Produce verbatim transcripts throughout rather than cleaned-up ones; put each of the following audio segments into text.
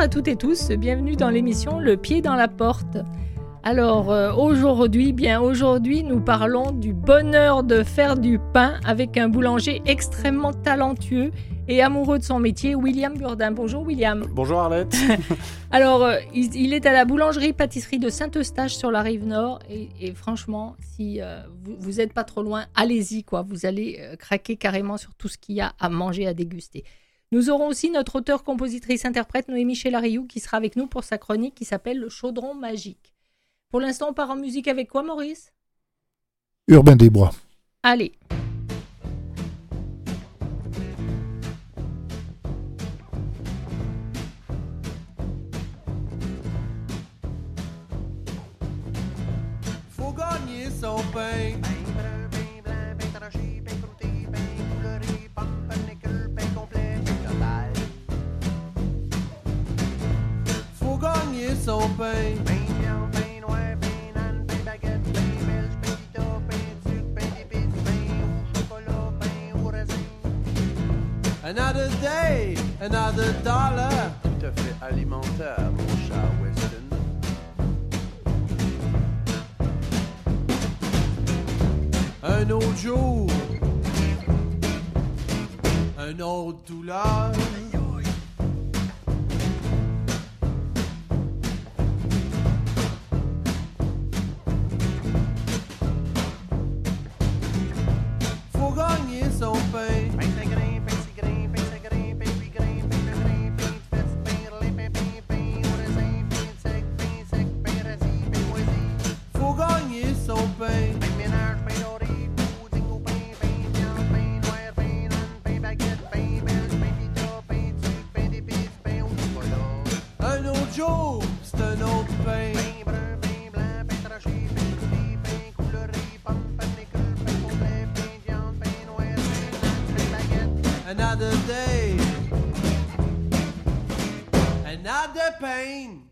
à toutes et tous, bienvenue dans l'émission Le pied dans la porte. Alors euh, aujourd'hui, bien aujourd'hui, nous parlons du bonheur de faire du pain avec un boulanger extrêmement talentueux et amoureux de son métier, William Burdin. Bonjour William. Bonjour Arlette. Alors euh, il, il est à la boulangerie-pâtisserie de Saint-Eustache sur la Rive Nord et, et franchement, si euh, vous n'êtes pas trop loin, allez-y quoi. Vous allez euh, craquer carrément sur tout ce qu'il y a à manger, à déguster. Nous aurons aussi notre auteure, compositrice, interprète Noémie Sheila Rioux qui sera avec nous pour sa chronique qui s'appelle Le Chaudron Magique. Pour l'instant, on part en musique avec quoi, Maurice ? Urbain Desbois. Allez. Faut gagner son pain. Son pain, pain blanc, pain noir, pain âne, pain baguette, pain belge, pain pita, pain turc, pain d'épices, pain au chocolat, pain au raisin. Another day, another dollar. Tout à fait alimentaire, mon cher Weston. Un autre jour, un autre douleur. Son pain, pain de grain, pain si grain, pain de grain, pain puis grain, pain de grain, pain de fesse, pain relais, pain pain, pain au raisin, pain sec, pain sec, pain rassis, pain moisi. Faut gagner son pain, pain ménage, pain doré, pudding au pain, pain blanc, pain noir, pain âne, pain baguette, pain belge, pain pita, pain turc, pain d'épices, pain au chocolat. Un autre jour, c'est un autre pain. Another day, another pain.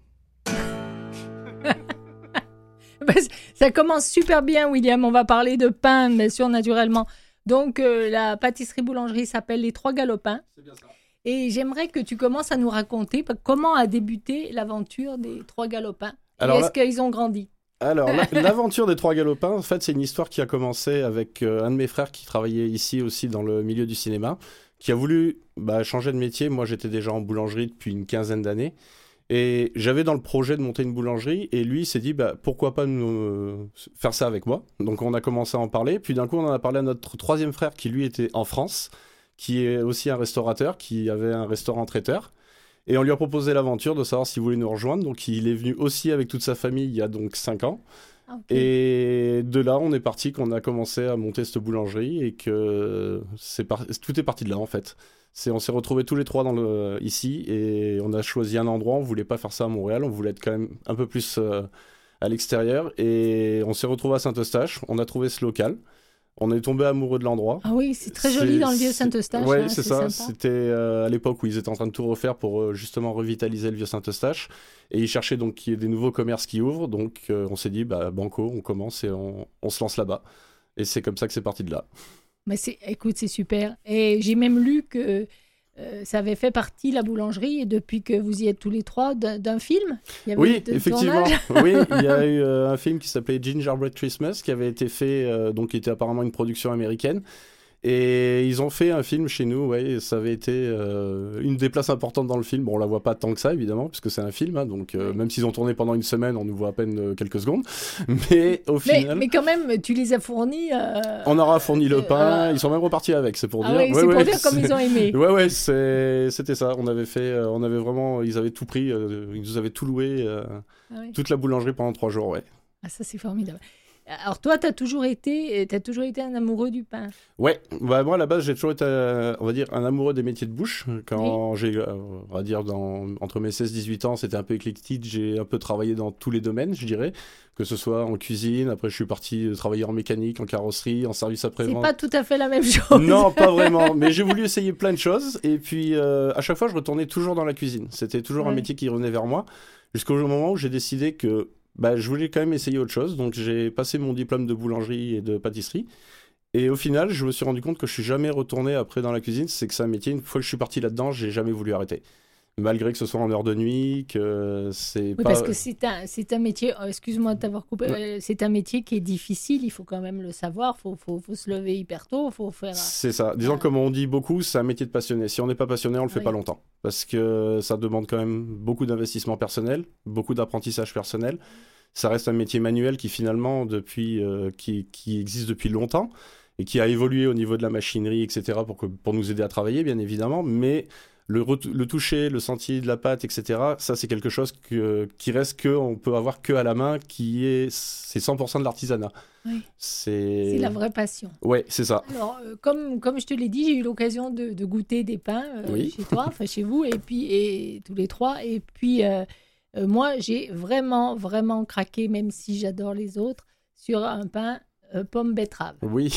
Ça commence super bien, William. On va parler de pain, bien sûr, naturellement. Donc, euh, la pâtisserie-boulangerie s'appelle Les Trois Galopins. C'est bien ça. Et j'aimerais que tu commences à nous raconter comment a débuté l'aventure des Trois Galopins. Alors, et est-ce là... qu'ils ont grandi ? Alors, l'aventure des Trois Galopins, en fait, c'est une histoire qui a commencé avec euh, un de mes frères qui travaillait ici aussi dans le milieu du cinéma, qui a voulu bah, changer de métier. Moi, j'étais déjà en boulangerie depuis une quinzaine d'années et j'avais dans le projet de monter une boulangerie et lui, il s'est dit bah, « pourquoi pas nous, euh, faire ça avec moi ?» Donc, on a commencé à en parler. Puis d'un coup, on en a parlé à notre troisième frère qui, lui, était en France, qui est aussi un restaurateur, qui avait un restaurant traiteur. Et on lui a proposé l'aventure de savoir s'il voulait nous rejoindre. Donc, il est venu aussi avec toute sa famille il y a donc cinq ans. Okay. Et de là, on est parti, qu'on a commencé à monter cette boulangerie et que c'est par... tout est parti de là, en fait. C'est... On s'est retrouvés tous les trois dans le... ici et on a choisi un endroit. On ne voulait pas faire ça à Montréal. On voulait être quand même un peu plus euh, à l'extérieur. Et on s'est retrouvés à Saint-Eustache. On a trouvé ce local. On est tombé amoureux de l'endroit. Ah oui, c'est très joli c'est, dans le vieux Saint-Eustache. Oui, hein, c'est, c'est ça. Sympa. C'était euh, à l'époque où ils étaient en train de tout refaire pour euh, justement revitaliser le vieux Saint-Eustache. Et ils cherchaient donc qu'il y ait des nouveaux commerces qui ouvrent. Donc euh, on s'est dit, bah, banco, on commence et on, on se lance là-bas. Et c'est comme ça que c'est parti de là. Mais c'est, écoute, c'est super. Et j'ai même lu que euh, ça avait fait partie, la boulangerie, et depuis que vous y êtes tous les trois, d'un, d'un film. Il y avait oui, de, effectivement. oui, il y a eu euh, un film qui s'appelait Gingerbread Christmas, qui avait été fait, euh, donc qui était apparemment une production américaine. Et ils ont fait un film chez nous, ouais, ça avait été euh, une des places importantes dans le film. Bon, on la voit pas tant que ça, évidemment, puisque c'est un film, hein, donc euh, même s'ils ont tourné pendant une semaine, on nous voit à peine quelques secondes. Mais au final... Mais, mais quand même, tu les as fournis... Euh... On aura fourni euh, le pain, euh... ils sont même repartis avec, c'est pour dire... Ah oui, ouais, c'est ouais, pour ouais, dire c'est... comme ils ont aimé. Ouais, ouais, c'est... c'était ça, on avait fait, euh, on avait vraiment, ils avaient tout pris, euh, ils nous avaient tout loué, euh, ah oui. toute la boulangerie pendant trois jours, ouais. Ah ça, c'est formidable. Alors toi, tu as toujours été, tu as toujours été un amoureux du pain. Ouais, bah moi à la base, j'ai toujours été, euh, on va dire, un amoureux des métiers de bouche. Quand oui. j'ai, euh, on va dire, dans, entre mes seize et dix-huit ans, c'était un peu éclectique. J'ai un peu travaillé dans tous les domaines, je dirais, que ce soit en cuisine. Après, je suis parti travailler en mécanique, en carrosserie, en service après-vente. C'est pas tout à fait la même chose. Non, pas vraiment. Mais j'ai voulu essayer plein de choses. Et puis, euh, à chaque fois, je retournais toujours dans la cuisine. C'était toujours ouais. un métier qui revenait vers moi, jusqu'au moment où j'ai décidé que Bah, je voulais quand même essayer autre chose, donc j'ai passé mon diplôme de boulangerie et de pâtisserie. Et au final, je me suis rendu compte que je ne suis jamais retourné après dans la cuisine, c'est que c'est un métier, une fois que je suis parti là-dedans, je n'ai jamais voulu arrêter. malgré que ce soit en heure de nuit, que c'est oui, pas... parce que c'est un, c'est un métier, excuse-moi de t'avoir coupé, ouais. c'est un métier qui est difficile, il faut quand même le savoir, il faut, faut, faut se lever hyper tôt, il faut faire... C'est ça, disons euh... comme on dit beaucoup, c'est un métier de passionné, si on n'est pas passionné, on le fait oui. pas longtemps, parce que ça demande quand même beaucoup d'investissement personnel, beaucoup d'apprentissage personnel, ça reste un métier manuel qui finalement, depuis, euh, qui, qui existe depuis longtemps, et qui a évolué au niveau de la machinerie, et cetera, pour, que, pour nous aider à travailler, bien évidemment, mais le, re- le toucher, le senti de la pâte, et cetera, ça, c'est quelque chose que, qui reste qu'on peut avoir qu'à la main, qui est, c'est cent pour cent de l'artisanat. Oui. C'est... c'est la vraie passion. Oui, c'est ça. Alors, euh, comme, comme je te l'ai dit, j'ai eu l'occasion de, de goûter des pains euh, oui. chez toi, enfin chez vous, et puis et, tous les trois, et puis euh, euh, moi, j'ai vraiment, vraiment craqué, même si j'adore les autres, sur un pain... Euh, pomme betterave. Oui.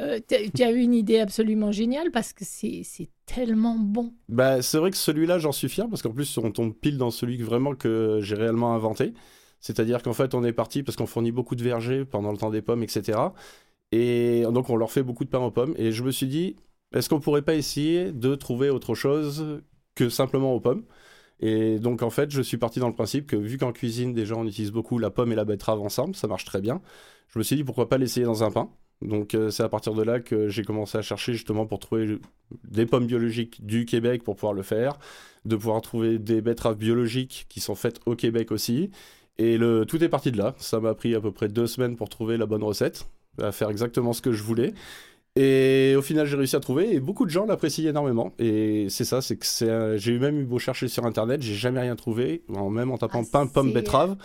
euh, tu as eu une idée absolument géniale parce que c'est, c'est tellement bon. Bah, c'est vrai que celui-là, j'en suis fier parce qu'en plus, on tombe pile dans celui que, vraiment que j'ai réellement inventé. C'est-à-dire qu'en fait, on est parti parce qu'on fournit beaucoup de vergers pendant le temps des pommes, et cetera. Et donc, on leur fait beaucoup de pain aux pommes. Et je me suis dit, est-ce qu'on pourrait pas essayer de trouver autre chose que simplement aux pommes ? Et donc, en fait, je suis parti dans le principe que vu qu'en cuisine, déjà, on utilise beaucoup la pomme et la betterave ensemble, ça marche très bien. Je me suis dit, pourquoi pas l'essayer dans un pain ? Donc, euh, c'est à partir de là que j'ai commencé à chercher justement pour trouver des pommes biologiques du Québec pour pouvoir le faire, de pouvoir trouver des betteraves biologiques qui sont faites au Québec aussi. Et le, tout est parti de là. Ça m'a pris à peu près deux semaines pour trouver la bonne recette, à faire exactement ce que je voulais. Et au final, j'ai réussi à trouver et beaucoup de gens l'apprécient énormément. Et c'est ça, c'est que c'est un... j'ai même eu beau chercher sur Internet, j'ai jamais rien trouvé. Même en tapant ah, pain, pomme, betterave,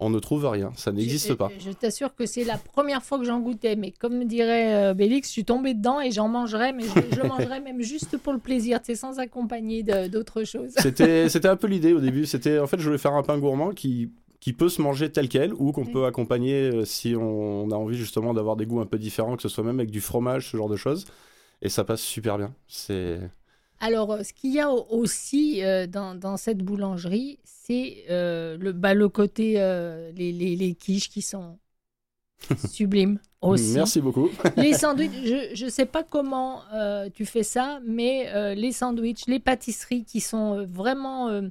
on ne trouve rien. Ça n'existe je, pas. Je t'assure que c'est la première fois que j'en goûtais. Mais comme dirait euh, Bélix, je suis tombée dedans et j'en mangerais. Mais je, je mangerais même juste pour le plaisir, c'est sans accompagner de, d'autres choses. c'était, c'était un peu l'idée au début. C'était, en fait, je voulais faire un pain gourmand qui... qui peut se manger tel quel ou qu'on oui. peut accompagner euh, si on, on a envie justement d'avoir des goûts un peu différents, que ce soit même avec du fromage, ce genre de choses. Et ça passe super bien. C'est... Alors, ce qu'il y a aussi euh, dans, dans cette boulangerie, c'est euh, le, bah, le côté, euh, les, les, les quiches qui sont sublimes aussi. Merci beaucoup. Les sandwichs, je ne sais pas comment euh, tu fais ça, mais euh, les sandwichs, les pâtisseries qui sont euh, vraiment... Euh,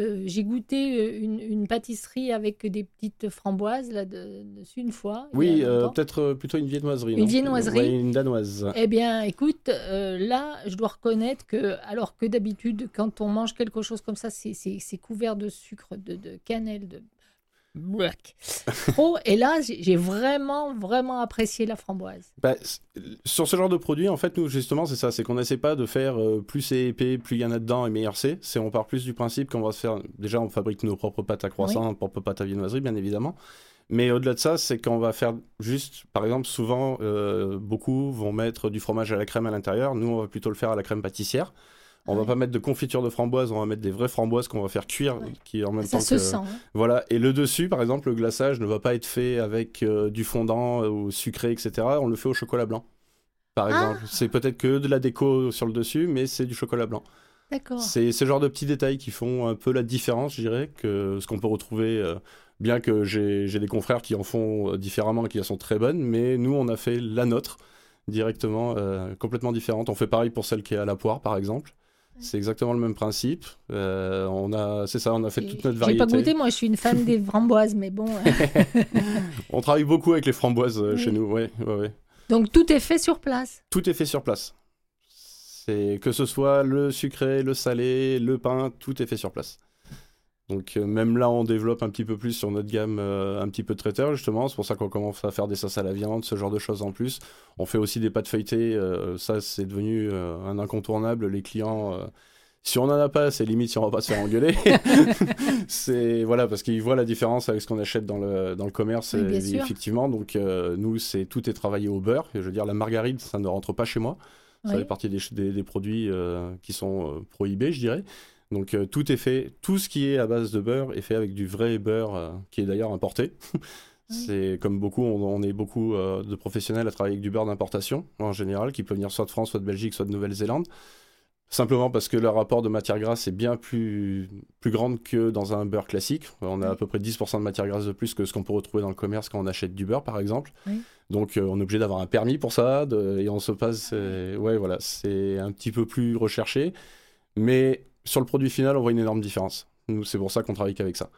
Euh, j'ai goûté une, une pâtisserie avec des petites framboises là de, dessus une fois. Oui, euh, peut-être plutôt une viennoiserie. Une non viennoiserie. Ouais, une danoise. Eh bien, écoute, euh, là, je dois reconnaître que, alors que d'habitude, quand on mange quelque chose comme ça, c'est, c'est, c'est couvert de sucre, de, de cannelle, de black. Oh, et là, j'ai vraiment, vraiment apprécié la framboise. Bah, sur ce genre de produit, en fait, nous, justement, c'est ça. C'est qu'on n'essaie pas de faire euh, plus c'est épais, plus il y en a dedans et meilleur c'est. C'est on part plus du principe qu'on va se faire... Déjà, on fabrique nos propres pâtes à croissant, oui. nos propres pâtes à viennoiserie, bien évidemment. Mais au-delà de ça, c'est qu'on va faire juste... Par exemple, souvent, euh, beaucoup vont mettre du fromage à la crème à l'intérieur. Nous, on va plutôt le faire à la crème pâtissière. On ne va pas mettre de confiture de framboise, on va mettre des vraies framboises qu'on va faire cuire. Ouais. Qui, en même ça temps se que... sent. Hein. Voilà. Et le dessus, par exemple, le glaçage ne va pas être fait avec euh, du fondant euh, ou sucré, et cetera. On le fait au chocolat blanc, par ah. exemple. C'est peut-être que de la déco sur le dessus, mais c'est du chocolat blanc. D'accord. C'est ce genre de petits détails qui font un peu la différence, je dirais, que ce qu'on peut retrouver... Euh, bien que j'ai, j'ai des confrères qui en font différemment et qui en sont très bonnes, mais nous, on a fait la nôtre directement, euh, complètement différente. On fait pareil pour celle qui est à la poire, par exemple. C'est exactement le même principe. Euh, on a, c'est ça, on a fait toute notre variété. J'ai pas goûté, moi, je suis une fan des framboises, mais bon. On travaille beaucoup avec les framboises oui. chez nous, ouais, ouais, ouais. Donc tout est fait sur place. Tout est fait sur place. C'est que ce soit le sucré, le salé, le pain, tout est fait sur place. Donc euh, même là, on développe un petit peu plus sur notre gamme, euh, un petit peu de traiteur justement. C'est pour ça qu'on commence à faire des sauces à la viande, ce genre de choses en plus. On fait aussi des pâtes feuilletées. Euh, ça, c'est devenu euh, un incontournable. Les clients, euh, si on n'en a pas, c'est limite si on va pas se faire engueuler. C'est voilà parce qu'ils voient la différence avec ce qu'on achète dans le dans le commerce. Oui, bien sûr. Effectivement. Donc euh, nous, c'est tout est travaillé au beurre. Et je veux dire, la margarine, ça ne rentre pas chez moi. Oui. Ça fait partie des des, des produits euh, qui sont euh, prohibés, je dirais. Donc euh, tout est fait, tout ce qui est à base de beurre est fait avec du vrai beurre euh, qui est d'ailleurs importé. C'est oui. comme beaucoup, on, on est beaucoup euh, de professionnels à travailler avec du beurre d'importation en général, qui peut venir soit de France, soit de Belgique, soit de Nouvelle-Zélande. Simplement parce que le rapport de matière grasse est bien plus, plus grand que dans un beurre classique. On a oui. à peu près dix pour cent de matière grasse de plus que ce qu'on peut retrouver dans le commerce quand on achète du beurre, par exemple. Oui. Donc euh, on est obligé d'avoir un permis pour ça de, et on se passe... Euh, ouais, voilà, c'est un petit peu plus recherché. Mais... sur le produit final, on voit une énorme différence. Nous, c'est pour ça qu'on travaille qu'avec ça.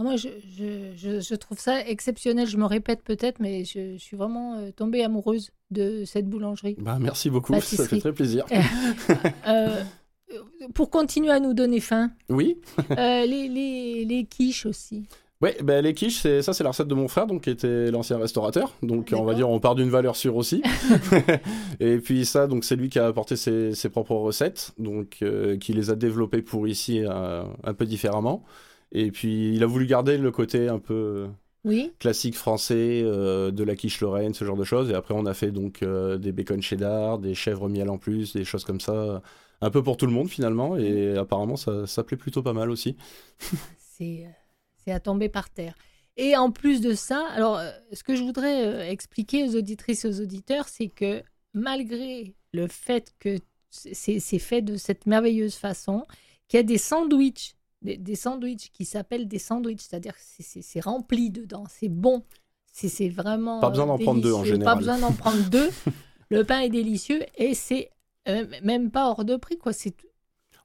Ah, moi, je, je, je, je trouve ça exceptionnel. Je me répète peut-être, mais je, je suis vraiment euh, tombée amoureuse de cette boulangerie. Bah, merci beaucoup, pâtisserie. Ça fait très plaisir. euh, euh, pour continuer à nous donner faim, oui. euh, les, les, les quiches aussi. Oui, bah, les quiches, c'est, ça c'est la recette de mon frère, donc, qui était l'ancien restaurateur. Donc D'accord. on va dire, on part d'une valeur sûre aussi. Et puis ça, donc, c'est lui qui a apporté ses, ses propres recettes, donc, euh, qui les a développées pour ici euh, un peu différemment. Et puis il a voulu garder le côté un peu oui. classique français euh, de la quiche lorraine, ce genre de choses. Et après on a fait donc euh, des bacon cheddar, des chèvres miel en plus, des choses comme ça. Un peu pour tout le monde finalement. Et apparemment ça, ça plaît plutôt pas mal aussi. C'est... à tomber par terre. Et en plus de ça, alors ce que je voudrais expliquer aux auditrices et aux auditeurs, c'est que malgré le fait que c'est, c'est fait de cette merveilleuse façon, qu'il y a des sandwichs, des, des sandwichs qui s'appellent des sandwichs, c'est-à-dire que c'est, c'est, c'est rempli dedans, c'est bon, c'est, c'est vraiment pas besoin d'en délicieux. Prendre deux en général. Pas besoin d'en prendre deux. Le pain est délicieux et c'est euh, même pas hors de prix, quoi. C'est tout,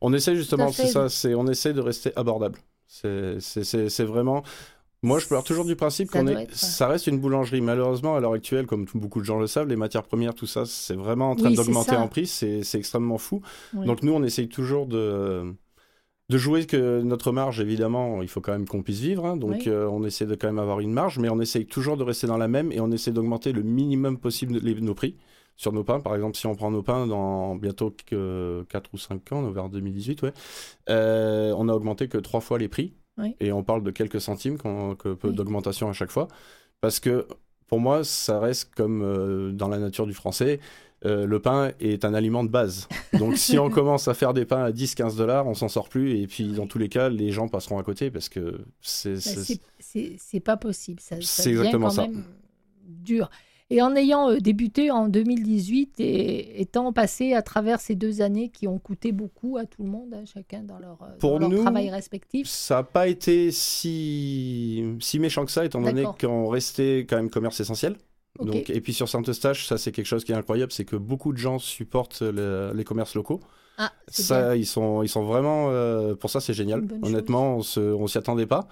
on essaie justement, c'est ça, c'est on essaie de rester abordable. C'est, c'est, c'est, c'est vraiment... Moi, je pars toujours du principe qu'on est... être... ça reste une boulangerie. Malheureusement, à l'heure actuelle, comme tout, beaucoup de gens le savent, les matières premières, tout ça, c'est vraiment en train oui, d'augmenter en prix. C'est, c'est extrêmement fou. Oui. Donc, nous, on essaye toujours de... de jouer que notre marge, évidemment, il faut quand même qu'on puisse vivre. Hein. Donc, oui. euh, on essaie de quand même avoir une marge, mais on essaye toujours de rester dans la même et on essaie d'augmenter le minimum possible les... nos prix sur nos pains. Par exemple, si on prend nos pains dans bientôt que quatre ou cinq ans, vers deux mille dix-huit, ouais, euh, on a augmenté que trois fois les prix. Oui. Et on parle de quelques centimes qu'on, que, oui. d'augmentation à chaque fois. Parce que pour moi, ça reste comme euh, dans la nature du français, euh, le pain est un aliment de base. Donc si on commence à faire des pains à dix à quinze dollars, on s'en sort plus. Et puis dans tous les cas, les gens passeront à côté parce que c'est... c'est, bah, c'est, c'est, c'est pas possible. Ça, ça c'est exactement quand ça. Même dur. Et en ayant débuté en deux mille dix-huit et étant passé à travers ces deux années qui ont coûté beaucoup à tout le monde, hein, chacun dans leur, Pour dans leur nous, travail respectif. Ça n'a pas été si, si méchant que ça, étant donné D'accord. qu'on restait quand même commerce essentiel. Okay. Donc, et puis sur Saint-Eustache, ça c'est quelque chose qui est incroyable, c'est que beaucoup de gens supportent le, les commerces locaux. Ah, ça, ils sont, ils sont vraiment... Euh, pour ça, c'est génial. Honnêtement, chose. on ne s'y attendait pas.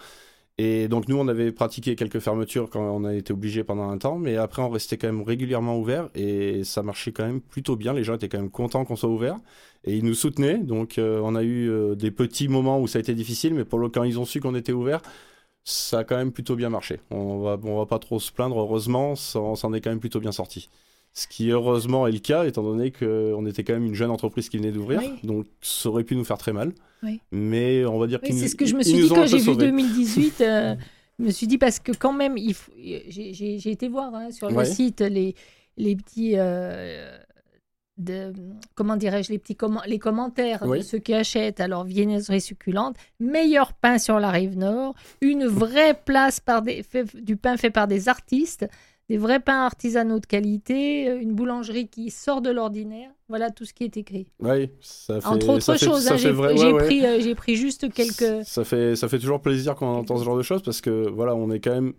Et donc nous, on avait pratiqué quelques fermetures quand on a été obligés pendant un temps, mais après on restait quand même régulièrement ouvert et ça marchait quand même plutôt bien. Les gens étaient quand même contents qu'on soit ouvert et ils nous soutenaient. Donc euh, on a eu euh, des petits moments où ça a été difficile, mais pour le, quand ils ont su qu'on était ouvert, ça a quand même plutôt bien marché. On va, on va pas trop se plaindre, heureusement, on s'en est quand même plutôt bien sortis. Ce qui heureusement est le cas, étant donné qu'on était quand même une jeune entreprise qui venait d'ouvrir, oui. donc ça aurait pu nous faire très mal. Oui. Mais on va dire oui, qu'ils nous ont un peu sauvés. C'est ce que je me suis dit quand j'ai vu deux mille dix-huit. Euh, je me suis dit parce que quand même, il faut, j'ai, j'ai, j'ai été voir hein, sur le ouais. site les, les petits... Euh, de, comment dirais-je, les, petits com- les commentaires oui. de ceux qui achètent. Alors, viennoiserie succulente, meilleur pain sur la Rive Nord, une vraie place par des, fait, du pain fait par des artistes, des vrais pains artisanaux de qualité, une boulangerie qui sort de l'ordinaire. Voilà tout ce qui est écrit. Oui, ça fait... Entre autres choses, hein, j'ai, ouais, j'ai, ouais. Pris, euh, j'ai pris juste quelques... Ça fait, ça fait toujours plaisir quand on entend ce genre de choses parce que, voilà, on est quand même...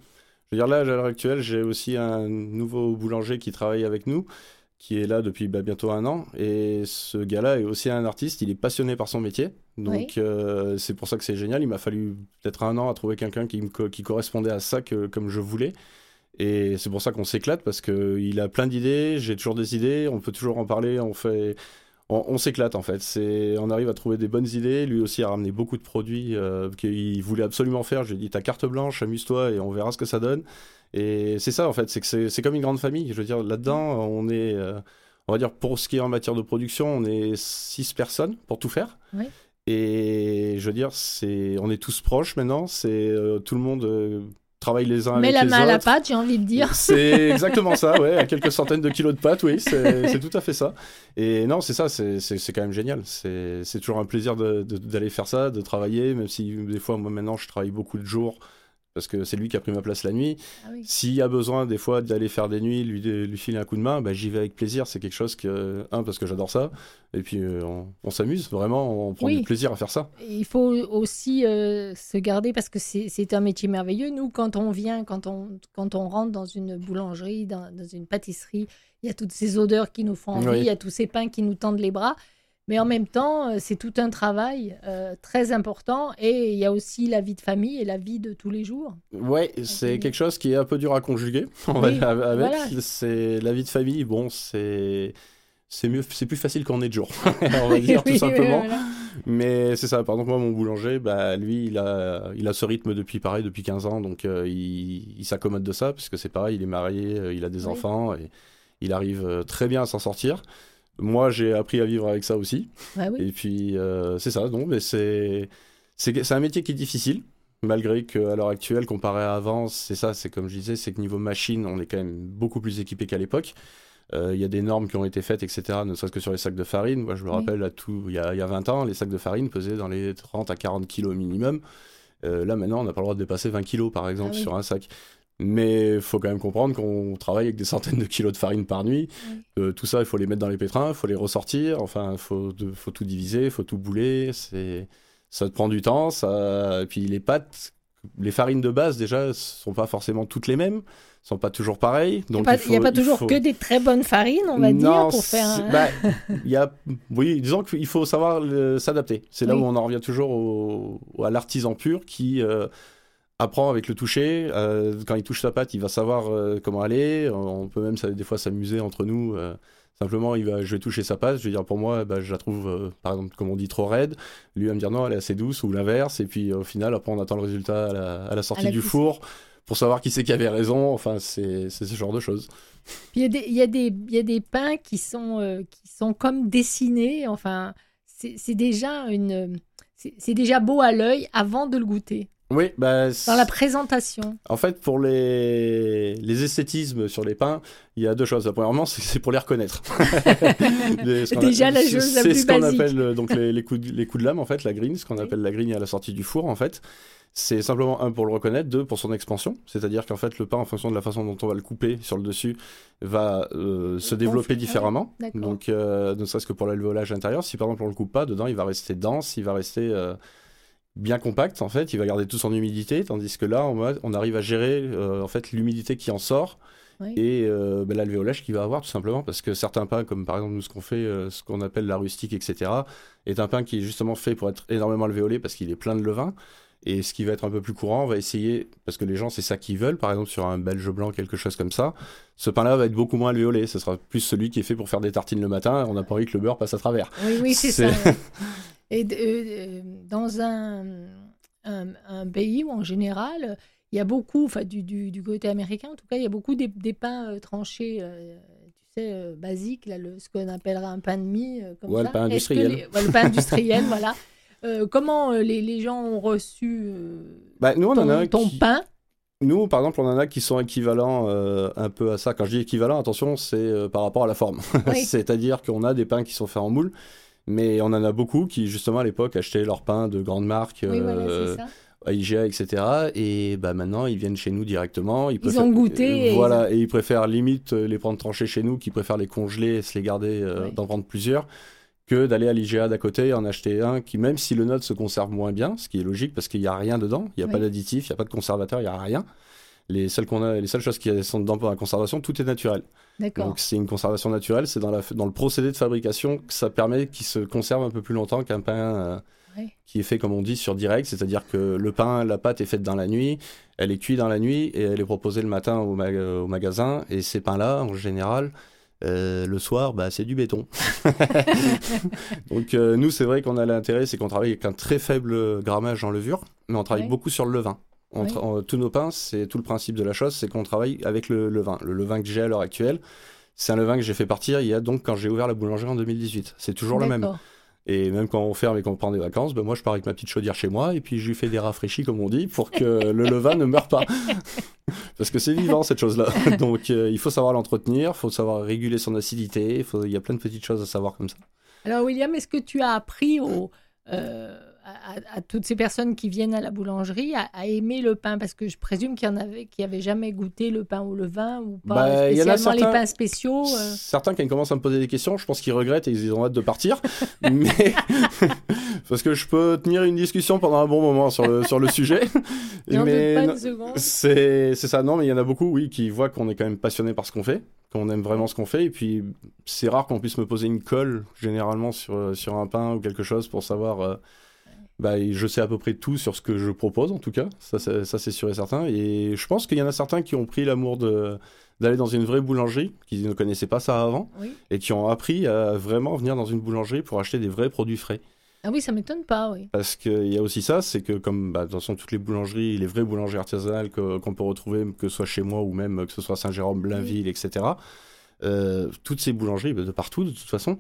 Je veux dire, là, à l'heure actuelle, j'ai aussi un nouveau boulanger qui travaille avec nous, qui est là depuis bah, bientôt un an. Et ce gars-là est aussi un artiste, il est passionné par son métier. Donc oui. euh, c'est pour ça que c'est génial. Il m'a fallu peut-être un an à trouver quelqu'un qui, me, qui correspondait à ça que, comme je voulais. Et c'est pour ça qu'on s'éclate, parce qu'il a plein d'idées, j'ai toujours des idées, on peut toujours en parler, on, fait... on, on s'éclate en fait. C'est... On arrive à trouver des bonnes idées, lui aussi a ramené beaucoup de produits euh, qu'il voulait absolument faire. Je lui ai dit t'as carte blanche, amuse-toi et on verra ce que ça donne. Et c'est ça en fait, c'est que c'est, c'est comme une grande famille. Je veux dire, là-dedans, on est, euh, on va dire, pour ce qui est en matière de production, on est six personnes pour tout faire. Oui. Et je veux dire, c'est, on est tous proches maintenant, c'est euh, tout le monde euh, travaille les uns avec les autres. Mets la main à la pâte, j'ai envie de dire. C'est exactement ça, ouais, à quelques centaines de kilos de pâte, oui, c'est, c'est tout à fait ça. Et non, c'est ça, c'est, c'est, c'est quand même génial. C'est, c'est toujours un plaisir de, de, d'aller faire ça, de travailler, même si des fois, moi maintenant, je travaille beaucoup de jours. Parce que c'est lui qui a pris ma place la nuit. Ah oui. S'il y a besoin des fois d'aller faire des nuits, lui, lui filer un coup de main, bah, j'y vais avec plaisir. C'est quelque chose que, un, parce que j'adore ça, et puis on, on s'amuse, vraiment, on prend oui. du plaisir à faire ça. Il faut aussi euh, se garder, parce que c'est, c'est un métier merveilleux. Nous, quand on vient, quand on, quand on rentre dans une boulangerie, dans, dans une pâtisserie, il y a toutes ces odeurs qui nous font envie, oui. il y a tous ces pains qui nous tendent les bras. Mais en même temps, c'est tout un travail euh, très important, et il y a aussi la vie de famille et la vie de tous les jours. Ouais, c'est quelque chose qui est un peu dur à conjuguer. On va oui, dire, avec voilà. C'est la vie de famille, bon, c'est c'est mieux, c'est plus facile qu'on est de jour. On va dire oui, tout simplement. Oui, voilà. Mais c'est ça. Par exemple, moi, mon boulanger, bah lui, il a il a ce rythme depuis pareil depuis quinze ans, donc euh, il, il s'accommode de ça parce que c'est pareil, il est marié, il a des oui. enfants et il arrive très bien à s'en sortir. Moi, j'ai appris à vivre avec ça aussi. Ah oui. Et puis, euh, c'est ça. Non, mais c'est, c'est, c'est un métier qui est difficile, malgré qu'à l'heure actuelle, comparé à avant, c'est ça, c'est comme je disais, c'est que niveau machine, on est quand même beaucoup plus équipé qu'à l'époque. Il euh, y a des normes qui ont été faites, et cetera, ne serait-ce que sur les sacs de farine. Moi, je me rappelle, il oui. y, y a vingt ans, les sacs de farine pesaient dans les trente à quarante kilos minimum. Euh, là, maintenant, on n'a pas le droit de dépasser vingt kilos, par exemple, ah oui. sur un sac. Mais il faut quand même comprendre qu'on travaille avec des centaines de kilos de farine par nuit. Oui. Euh, tout ça, il faut les mettre dans les pétrins, il faut les ressortir. Enfin, il faut, faut tout diviser, il faut tout bouler. C'est... Ça te prend du temps. Ça... Et puis les pâtes, les farines de base, déjà, ne sont pas forcément toutes les mêmes. Ne sont pas toujours pareilles. Donc, il n'y a pas toujours faut... que des très bonnes farines, on va non, dire, pour faire un... bah, y a... Oui, disons qu'il faut savoir le... s'adapter. C'est là oui. où on en revient toujours au... à l'artisan pur qui... Euh... apprend avec le toucher, euh, quand il touche sa pâte, il va savoir euh, comment aller, on peut même ça, des fois s'amuser entre nous, euh, simplement il va, je vais toucher sa pâte, je vais dire pour moi, bah, je la trouve euh, par exemple comme on dit trop raide, lui va me dire non elle est assez douce ou l'inverse, et puis euh, au final après on attend le résultat à la, à la sortie à la du cuisse. Four pour savoir qui c'est qui avait raison, enfin c'est, c'est ce genre de choses. Il y, y, y a des pains qui sont, euh, qui sont comme dessinés, enfin c'est, c'est, déjà une, c'est, c'est déjà beau à l'œil avant de le goûter. Oui, bah, dans la présentation. En fait, pour les... les esthétismes sur les pains, il y a deux choses. La premièrement, c'est, c'est pour les reconnaître. les, Déjà appelle... la chose c'est, la plus basique. C'est ce qu'on basique. Appelle donc, les, les, coups de, les coups de lame, en fait, la green, ce qu'on oui. appelle la green à la sortie du four, en fait. C'est simplement, un, pour le reconnaître, deux, pour son expansion. C'est-à-dire qu'en fait, le pain, en fonction de la façon dont on va le couper sur le dessus, va euh, se développer différemment. D'accord. Donc, euh, ne serait-ce que pour l'alvéolage intérieur. Si, par exemple, on le coupe pas, dedans, il va rester dense, il va rester... Euh... bien compact en fait, il va garder toute son humidité, tandis que là on, on arrive à gérer euh, en fait l'humidité qui en sort oui. et euh, ben, l'alvéolage qu'il va avoir tout simplement, parce que certains pains comme par exemple nous ce qu'on fait, euh, ce qu'on appelle la rustique etc, est un pain qui est justement fait pour être énormément alvéolé parce qu'il est plein de levain, et ce qui va être un peu plus courant, on va essayer, parce que les gens c'est ça qu'ils veulent, par exemple sur un belge blanc quelque chose comme ça, ce pain là va être beaucoup moins alvéolé, ce sera plus celui qui est fait pour faire des tartines le matin, on n'a pas envie que le beurre passe à travers. Oui oui c'est, c'est... ça. Et euh, dans un, un, un pays où, en général, il y a beaucoup, enfin, du, du, du côté américain, en tout cas, il y a beaucoup des, des pains euh, tranchés, euh, tu sais, euh, basiques, là, le, ce qu'on appellera un pain de mie, euh, comme ouais, ça. Le pain industriel. Les, ouais, le pain industriel, voilà. Euh, comment euh, les, les gens ont reçu euh, bah, nous, on ton, en a ton qui... pain? Nous, par exemple, on en a qui sont équivalents euh, un peu à ça. Quand je dis équivalent, attention, c'est euh, par rapport à la forme. Oui. C'est-à-dire qu'on a des pains qui sont faits en moule. Mais on en a beaucoup qui, justement, à l'époque, achetaient leur pain de grandes marques, oui, voilà, euh, à I G A, et cetera. Et bah, maintenant, ils viennent chez nous directement. Ils, préfèrent... ils ont goûté. Et voilà, ils ont... et ils préfèrent limite les prendre tranchés chez nous, qu'ils préfèrent les congeler et se les garder, euh, oui. d'en prendre plusieurs, que d'aller à l'I G A d'à côté et en acheter un qui, même si le nôtre se conserve moins bien, ce qui est logique parce qu'il n'y a rien dedans, il n'y a oui. pas d'additif, il n'y a pas de conservateur, il n'y a rien. Les seules, qu'on a, les seules choses qui sont dedans pour la conservation, tout est naturel. D'accord. Donc c'est une conservation naturelle, c'est dans, la, dans le procédé de fabrication que ça permet qu'il se conserve un peu plus longtemps qu'un pain euh, oui. qui est fait, comme on dit, sur direct. C'est-à-dire que le pain, la pâte est faite dans la nuit, elle est cuite dans la nuit et elle est proposée le matin au, ma- au magasin. Et ces pains-là, en général... Euh, le soir, bah, c'est du béton. Donc euh, nous, c'est vrai qu'on a l'intérêt, c'est qu'on travaille avec un très faible grammage en levure, mais on travaille oui. beaucoup sur le levain. On tra- oui. on, tous nos pains, c'est tout le principe de la chose, c'est qu'on travaille avec le levain. Le levain que j'ai à l'heure actuelle, c'est un levain que j'ai fait partir il y a donc quand j'ai ouvert la boulangerie en deux mille dix-huit. C'est toujours D'accord. le même. Et même quand on ferme et qu'on prend des vacances, ben moi je pars avec ma petite chaudière chez moi et puis je lui fais des rafraîchis comme on dit pour que le levain ne meure pas. Parce que c'est vivant cette chose-là. Donc euh, il faut savoir l'entretenir, il faut savoir réguler son acidité, faut... il y a plein de petites choses à savoir comme ça. Alors William, est-ce que tu as appris au, euh, à, à toutes ces personnes qui viennent à la boulangerie à, à aimer le pain? Parce que je présume qu'il y en avait qui n'avaient jamais goûté le pain au levain ou pas, bah, spécialement certains, les pains spéciaux. Euh... Certains qui commencent à me poser des questions, je pense qu'ils regrettent et ils ont hâte de partir. mais... Parce que je peux tenir une discussion pendant un bon moment sur le, sur le sujet. mais, mais pas une seconde. C'est, c'est ça, non, mais il y en a beaucoup, oui, qui voient qu'on est quand même passionné par ce qu'on fait, qu'on aime vraiment ce qu'on fait. Et puis, c'est rare qu'on puisse me poser une colle, généralement, sur, sur un pain ou quelque chose pour savoir... Euh, bah, je sais à peu près tout sur ce que je propose, en tout cas. Ça, ça, ça, c'est sûr et certain. Et je pense qu'il y en a certains qui ont pris l'amour de... d'aller dans une vraie boulangerie, qui ne connaissaient pas ça avant, oui. Et qui ont appris à vraiment venir dans une boulangerie pour acheter des vrais produits frais. Ah oui, ça ne m'étonne pas, oui. Parce qu'il y a aussi ça, c'est que comme bah, de toute façon, toutes les boulangeries, les vraies boulangeries artisanales que, qu'on peut retrouver, que ce soit chez moi ou même que ce soit Saint-Jérôme, Blainville, oui. et cetera, euh, toutes ces boulangeries, bah, de partout, de toute façon,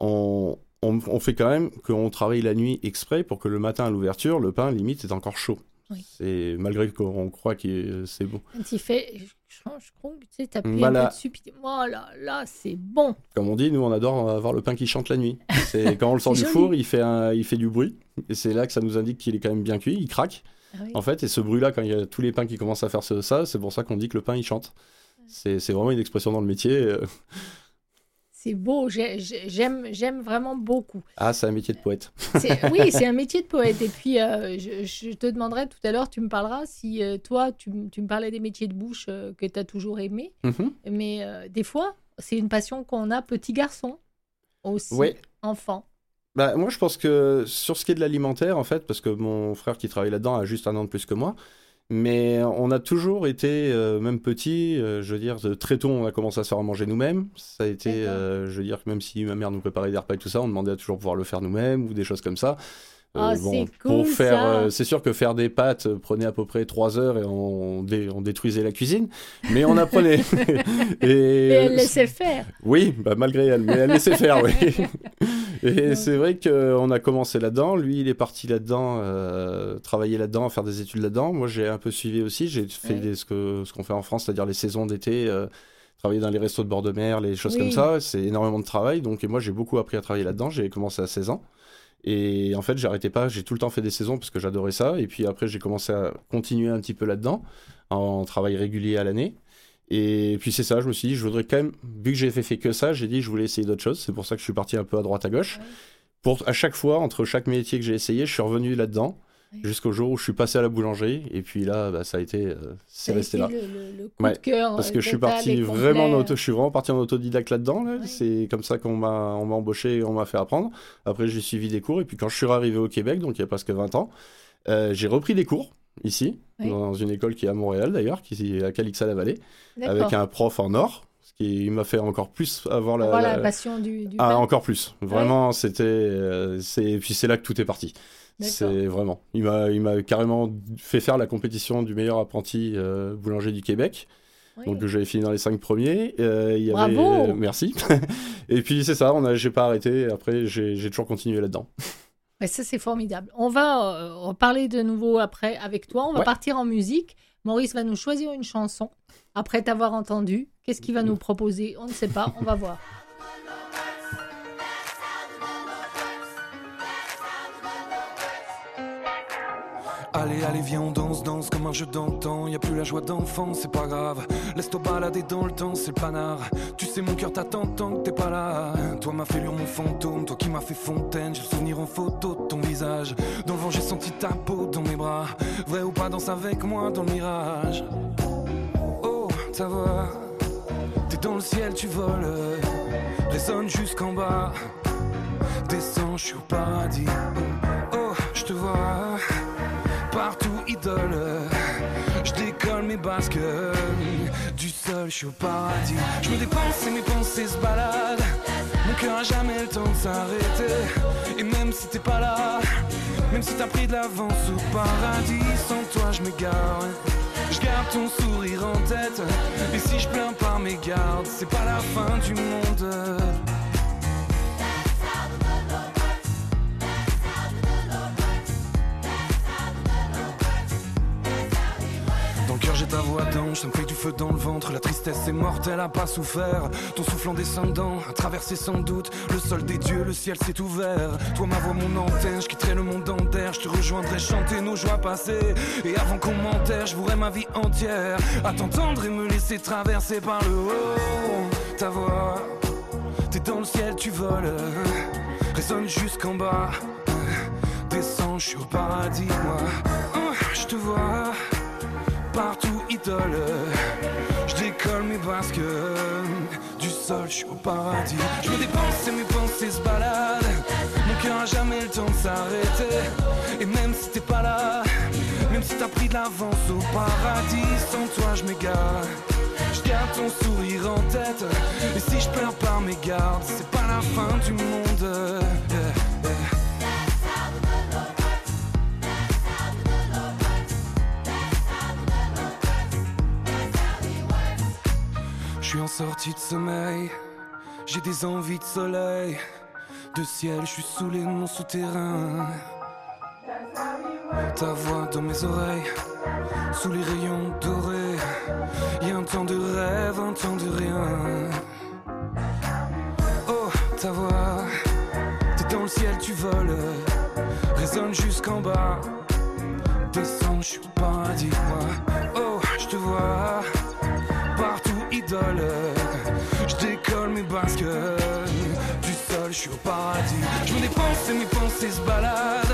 on, on, on fait quand même qu'on travaille la nuit exprès pour que le matin à l'ouverture, le pain, limite, est encore chaud. Oui. C'est, malgré qu'on croit que c'est bon. Quand il fait, je crois que tu sais, t'appuies voilà. un peu dessus, puis tu dis, oh là là, c'est bon. Comme on dit, nous on adore avoir le pain qui chante la nuit. C'est, quand on le sort du joli. four, il fait, un, il fait du bruit, et c'est là que ça nous indique qu'il est quand même bien cuit, il craque. Ah oui. En fait, et ce bruit-là, quand il y a tous les pains qui commencent à faire ce, ça, c'est pour ça qu'on dit que le pain il chante. C'est, c'est vraiment une expression dans le métier. C'est beau, j'ai, j'aime, j'aime vraiment beaucoup. Ah, c'est un métier de poète. C'est, oui, c'est un métier de poète. Et puis, euh, je, je te demanderai tout à l'heure, tu me parleras, si euh, toi, tu, tu me parlais des métiers de bouche euh, que tu as toujours aimé. Mm-hmm. Mais euh, des fois, c'est une passion qu'on a petit garçon, aussi ouais. enfant. Bah, moi, je pense que sur ce qui est de l'alimentaire, en fait, parce que mon frère qui travaille là-dedans a juste un an de plus que moi, mais on a toujours été, euh, même petit, euh, je veux dire, très tôt, on a commencé à se faire à manger nous-mêmes. Ça a été, euh, je veux dire, même si ma mère nous préparait des repas et tout ça, on demandait à toujours pouvoir le faire nous-mêmes ou des choses comme ça. Euh, oh, bon, c'est cool, pour faire, ça. Euh, c'est sûr que faire des pâtes euh, prenait à peu près trois heures et on, dé- on détruisait la cuisine, mais on apprenait. et, et elle laissait faire. Oui, bah, malgré elle, mais elle laissait faire, oui. Et donc. C'est vrai qu'on a commencé là-dedans. Lui, il est parti là-dedans, euh, travailler là-dedans, faire des études là-dedans. Moi, j'ai un peu suivi aussi. J'ai fait ouais. des, ce, que, ce qu'on fait en France, c'est-à-dire les saisons d'été, euh, travailler dans les restos de bord de mer, les choses oui. comme ça. C'est énormément de travail. Donc, et moi, j'ai beaucoup appris à travailler là-dedans. J'ai commencé à seize ans. Et en fait, j'arrêtais pas. J'ai tout le temps fait des saisons parce que j'adorais ça. Et puis après, j'ai commencé à continuer un petit peu là-dedans, en travail régulier à l'année. Et puis c'est ça, je me suis dit, je voudrais quand même, vu que j'ai fait, fait que ça, j'ai dit, je voulais essayer d'autres choses. C'est pour ça que je suis parti un peu à droite, à gauche. Ouais. Pour, à chaque fois, entre chaque métier que j'ai essayé, je suis revenu là-dedans, ouais. jusqu'au jour où je suis passé à la boulangerie. Et puis là, bah, ça a été, euh, c'est ça resté a été là. Le, le coup ouais, de cœur. Parce que je suis parti vraiment, en auto, je suis vraiment parti en autodidacte là-dedans. Là. Ouais. C'est comme ça qu'on m'a, on m'a embauché et on m'a fait apprendre. Après, j'ai suivi des cours. Et puis quand je suis arrivé au Québec, donc il y a presque vingt ans, euh, j'ai repris des cours. Ici, oui. dans une école qui est à Montréal d'ailleurs, qui est à Calixa-Lavallée, avec un prof en or, ce qui m'a fait encore plus avoir la, avoir la, la... passion du, du ah, encore plus. Vraiment, ouais. c'était... Euh, c'est... Puis c'est là que tout est parti. D'accord. C'est vraiment... Il m'a, il m'a carrément fait faire la compétition du meilleur apprenti euh, boulanger du Québec. Oui. Donc j'avais fini dans les cinq premiers. Euh, il y avait... Bravo. Merci. Et puis c'est ça, on a... j'ai pas arrêté. Après, j'ai, j'ai toujours continué là-dedans. Mais ça, c'est formidable. On va euh, reparler de nouveau après avec toi. On va ouais. partir en musique. Maurice va nous choisir une chanson. Après t'avoir entendu, qu'est-ce qu'il va nous proposer ? On ne sait pas, on va voir. Allez, allez, viens, on danse, danse comme un jeu d'antan. Y'a plus la joie d'enfant, c'est pas grave. Laisse-toi balader dans le temps, c'est le panard. Tu sais, mon cœur t'attend tant que t'es pas là. Toi, ma fêlure, mon fantôme, toi qui m'as fait fontaine. J'ai le souvenir en photo de ton visage. Dans le vent, j'ai senti ta peau dans mes bras. Vrai ou pas, danse avec moi dans le mirage. Oh, ta voix, t'es dans le ciel, tu voles. Résonne jusqu'en bas. Descends, je suis au paradis. Oh, je te vois. Partout idole, je décolle mes basques du sol, je suis au paradis. Je me dépense et mes pensées se baladent. Mon cœur a jamais le temps de s'arrêter. Et même si t'es pas là, même si t'as pris de l'avance au paradis, sans toi je m'égare. Je garde ton sourire en tête. Et si je plains par mes gardes, c'est pas la fin du monde. J'ai ta voix d'ange, ça me fait du feu dans le ventre. La tristesse est mortelle, a pas souffert. Ton souffle en descendant, a traversé sans doute le sol des dieux, le ciel s'est ouvert. Toi ma voix, mon antenne, je quitterai le monde en terre. Je te rejoindrai chanter nos joies passées. Et avant qu'on m'enterre, je voudrais ma vie entière à t'entendre et me laisser traverser par le haut. Ta voix, t'es dans le ciel, tu voles. Résonne jusqu'en bas. Descends, je suis au paradis, moi. Oh, je te vois. Partout idole, je colle mes basques. Du sol, je suis au paradis. Je me dépense et mes pensées se baladent. Mon cœur a jamais le temps de s'arrêter. Et même si t'es pas là, même si t'as pris de l'avance au paradis, sans toi je m'égare. Je garde ton sourire en tête. Et si je perds par mes gardes, c'est pas la fin du monde. Je suis en sortie de sommeil, j'ai des envies de soleil, de ciel, je suis sous les monts souterrains. Ta voix dans mes oreilles, sous les rayons dorés, y'a un temps de rêve, un temps de rien. Oh, ta voix, t'es dans le ciel, tu voles, résonne jusqu'en bas, descends, je suis au paradis, moi. Oh, je te vois. Je décolle mes basques du sol, je suis au paradis. Je me dépense et mes pensées se baladent.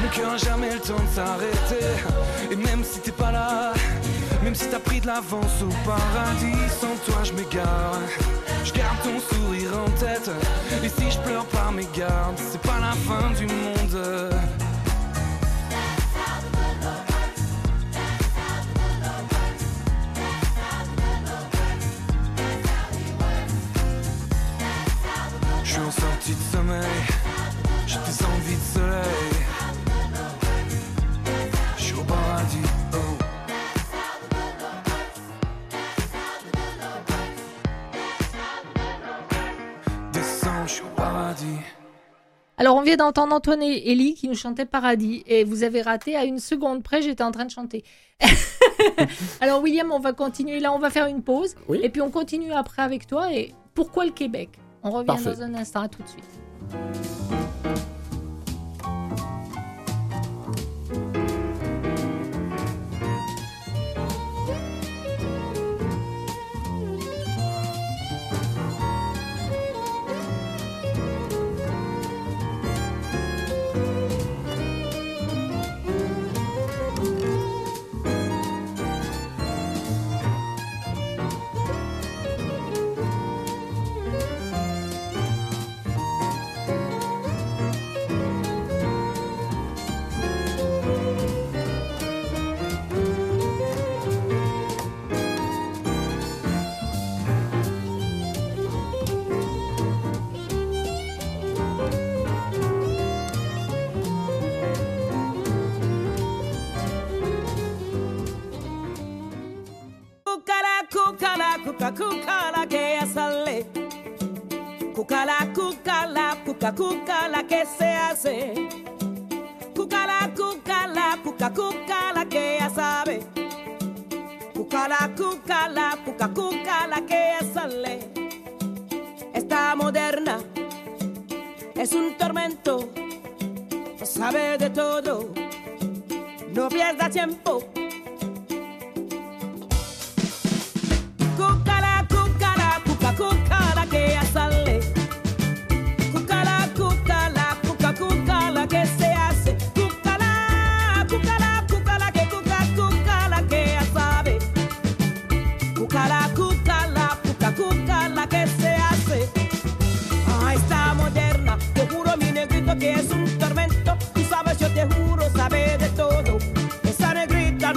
Mon cœur n'a jamais le temps de s'arrêter. Et même si t'es pas là, même si t'as pris de l'avance au paradis, sans toi je m'égare. Je garde ton sourire en tête. Et si je pleure par mes gardes, c'est pas la fin du monde. Sortie de sommeil, j'ai des envies de soleil. Je suis au paradis, oh. Descends, je suis au paradis. Alors on vient d'entendre Antoine et Ellie qui nous chantaient Paradis et vous avez raté à une seconde près, j'étais en train de chanter. Alors William, on va continuer là, on va faire une pause, oui. Et puis on continue après avec toi et pourquoi le Québec ? On revient. Parfait. Dans un instant, à tout de suite. Kuka la que sale, kuka la kuka la kuka kuka la que se hace, kuka la kuka la kuka kuka la que ya sabe, kuka la kuka la kuka kuka la que sale. Esta moderna es un tormento, sabe de todo, no pierda tiempo. Que es un tormento, tú sabes, yo te juro, sabe de todo. Esa negrita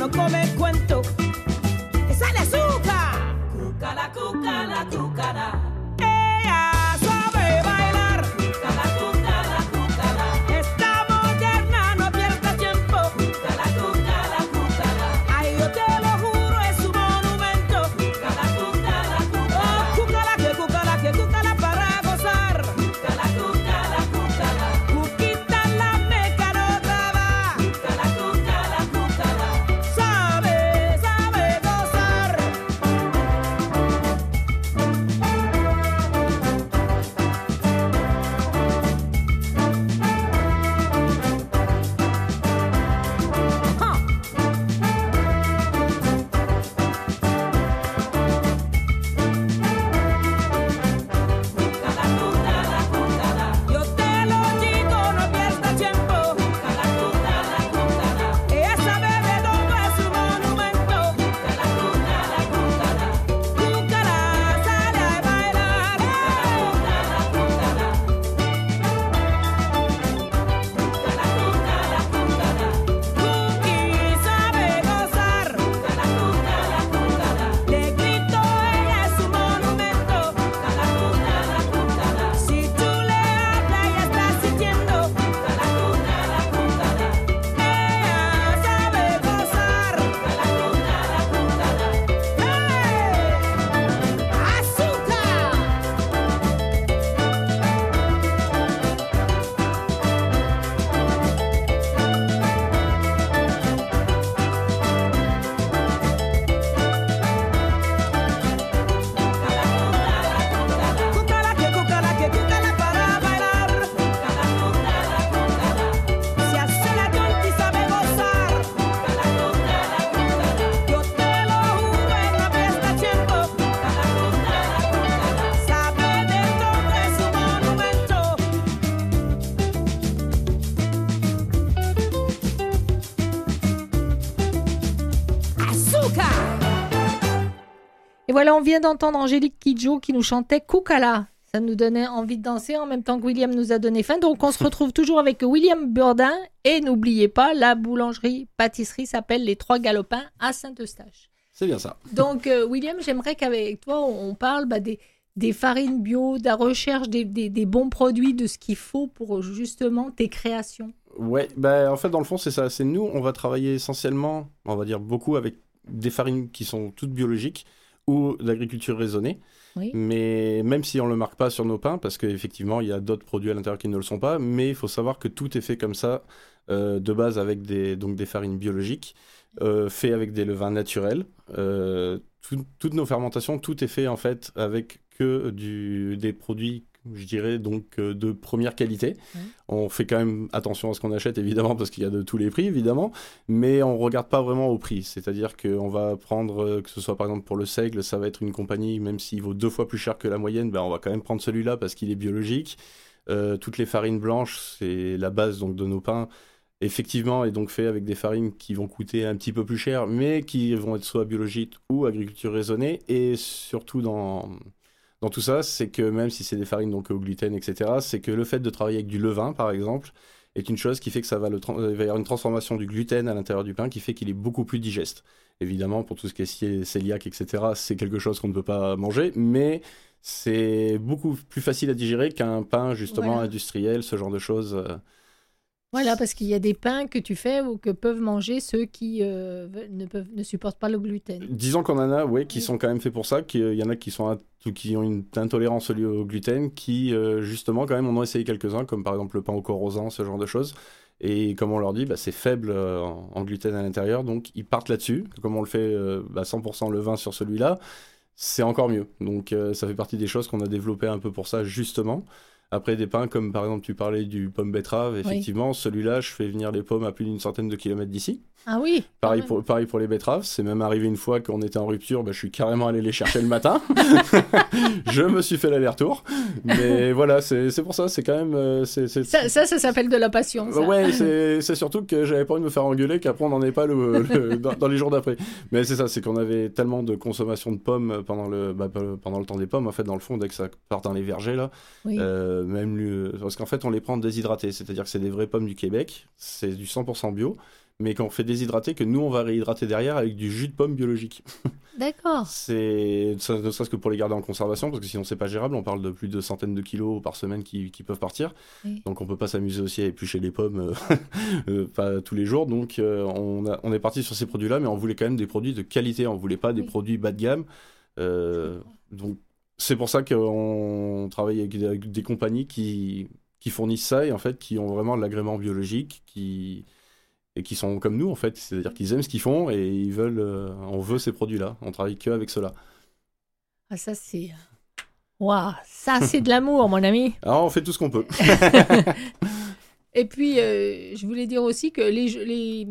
Et voilà, on vient d'entendre Angélique Kidjo qui nous chantait Koukala. Ça nous donnait envie de danser en même temps que William nous a donné faim. Donc, on se retrouve toujours avec William Burdin. Et n'oubliez pas, la boulangerie-pâtisserie s'appelle Les Trois Galopins à Saint-Eustache. C'est bien ça. Donc, euh, William, j'aimerais qu'avec toi, on parle bah, des, des farines bio, de la recherche des, des, des bons produits, de ce qu'il faut pour justement tes créations. Ouais, bah, en fait, dans le fond, c'est ça. C'est nous, on va travailler essentiellement, on va dire beaucoup, avec des farines qui sont toutes biologiques ou d'agriculture raisonnée. Oui. Mais même si on ne le marque pas sur nos pains, parce qu'effectivement il y a d'autres produits à l'intérieur qui ne le sont pas, mais il faut savoir que tout est fait comme ça, euh, de base avec des, donc des farines biologiques, euh, fait avec des levains naturels, euh, tout, toutes nos fermentations, tout est fait en fait avec que du, des produits, je dirais donc euh, de première qualité. Mmh. On fait quand même attention à ce qu'on achète évidemment, parce qu'il y a de tous les prix évidemment, mais on regarde pas vraiment au prix, c'est-à-dire qu'on va prendre, euh, que ce soit par exemple pour le seigle, ça va être une compagnie, même s'il vaut deux fois plus cher que la moyenne, ben on va quand même prendre celui-là parce qu'il est biologique. Euh, toutes les farines blanches, c'est la base donc de nos pains, effectivement, et donc fait avec des farines qui vont coûter un petit peu plus cher, mais qui vont être soit biologiques ou agriculture raisonnée. Et surtout dans... Dans tout ça, c'est que même si c'est des farines donc au gluten, et cetera, c'est que le fait de travailler avec du levain, par exemple, est une chose qui fait que ça va, le tra- il va y avoir une transformation du gluten à l'intérieur du pain qui fait qu'il est beaucoup plus digeste. Évidemment, pour tout ce qui est cœliaque, et cetera, c'est quelque chose qu'on ne peut pas manger, mais c'est beaucoup plus facile à digérer qu'un pain, justement, voilà, industriel, ce genre de choses. Voilà, parce qu'il y a des pains que tu fais ou que peuvent manger ceux qui euh, ne, peuvent, ne supportent pas le gluten. Disons qu'on en a, ouais, qui oui, sont quand même faits pour ça, qu'il y en a qui, sont at- qui ont une intolérance liée au gluten, qui euh, justement quand même on en a essayé quelques-uns, comme par exemple le pain au corrosan, ce genre de choses. Et comme on leur dit, bah, c'est faible euh, en gluten à l'intérieur, donc ils partent là-dessus. Comme on le fait euh, bah, cent pour cent levain sur celui-là, c'est encore mieux. Donc euh, ça fait partie des choses qu'on a développées un peu pour ça justement. Après, des pains comme par exemple, tu parlais du pomme betterave, effectivement, oui, celui-là, je fais venir les pommes à plus d'une centaine de kilomètres d'ici. Ah oui, pareil pour, pareil pour les betteraves, c'est même arrivé une fois qu'on était en rupture, bah, je suis carrément allé les chercher le matin. Je me suis fait l'aller-retour. Mais voilà, c'est, c'est pour ça, c'est quand même... C'est, c'est... Ça, ça, ça s'appelle de la passion, ça. Ouais, c'est, c'est surtout que j'avais pas envie de me faire engueuler, qu'après on n'en est pas le, le, dans, dans les jours d'après. Mais c'est ça, c'est qu'on avait tellement de consommation de pommes pendant le, bah, pendant le temps des pommes, en fait, dans le fond, dès que ça part dans les vergers, là... Oui. Euh, Même le... Parce qu'en fait, on les prend déshydratées, c'est-à-dire que c'est des vraies pommes du Québec, c'est du cent pour cent bio, mais qu'on fait déshydrater, que nous, on va réhydrater derrière avec du jus de pomme biologique. D'accord. C'est... Ça, ne serait-ce que pour les garder en conservation, parce que sinon, c'est pas gérable. On parle de plus de centaines de kilos par semaine qui, qui peuvent partir. Oui. Donc, on peut pas s'amuser aussi à éplucher les pommes euh, pas tous les jours. Donc, euh, on, a... on est parti sur ces produits-là, mais on voulait quand même des produits de qualité. On voulait pas des oui, produits bas de gamme. Euh... Donc, c'est pour ça qu'on travaille avec des compagnies qui, qui fournissent ça et en fait qui ont vraiment de l'agrément biologique, qui, et qui sont comme nous en fait, c'est-à-dire qu'ils aiment ce qu'ils font et ils veulent, on veut ces produits-là, on travaille que avec ceux-là. Ah ça c'est, waouh, ça c'est de l'amour mon ami. Alors on fait tout ce qu'on peut. Et puis euh, je voulais dire aussi que les les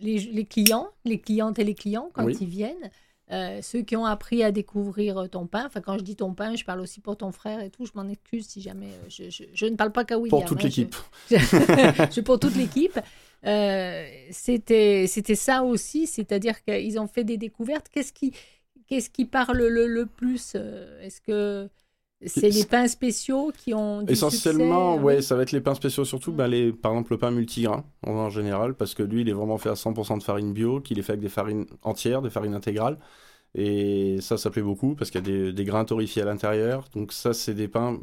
les, les clients, les clientes et les clients quand oui, ils viennent. Euh, ceux qui ont appris à découvrir ton pain, enfin quand je dis ton pain, je parle aussi pour ton frère et tout, je m'en excuse si jamais, je, je, je ne parle pas qu'à William. Pour toute hein, l'équipe. Je, je, je, pour toute l'équipe. Euh, c'était, c'était ça aussi, c'est-à-dire qu'ils ont fait des découvertes. Qu'est-ce qui, qu'est-ce qui parle le, le plus ? Est-ce que... C'est les pains spéciaux qui ont du essentiellement, succès, ouais, oui, ça va être les pains spéciaux surtout, mmh, ben les, par exemple le pain multigrain en général, parce que lui il est vraiment fait à cent pour cent de farine bio, qu'il est fait avec des farines entières, des farines intégrales, et ça, ça plaît beaucoup, parce qu'il y a des, des grains torréfiés à l'intérieur, donc ça c'est des pains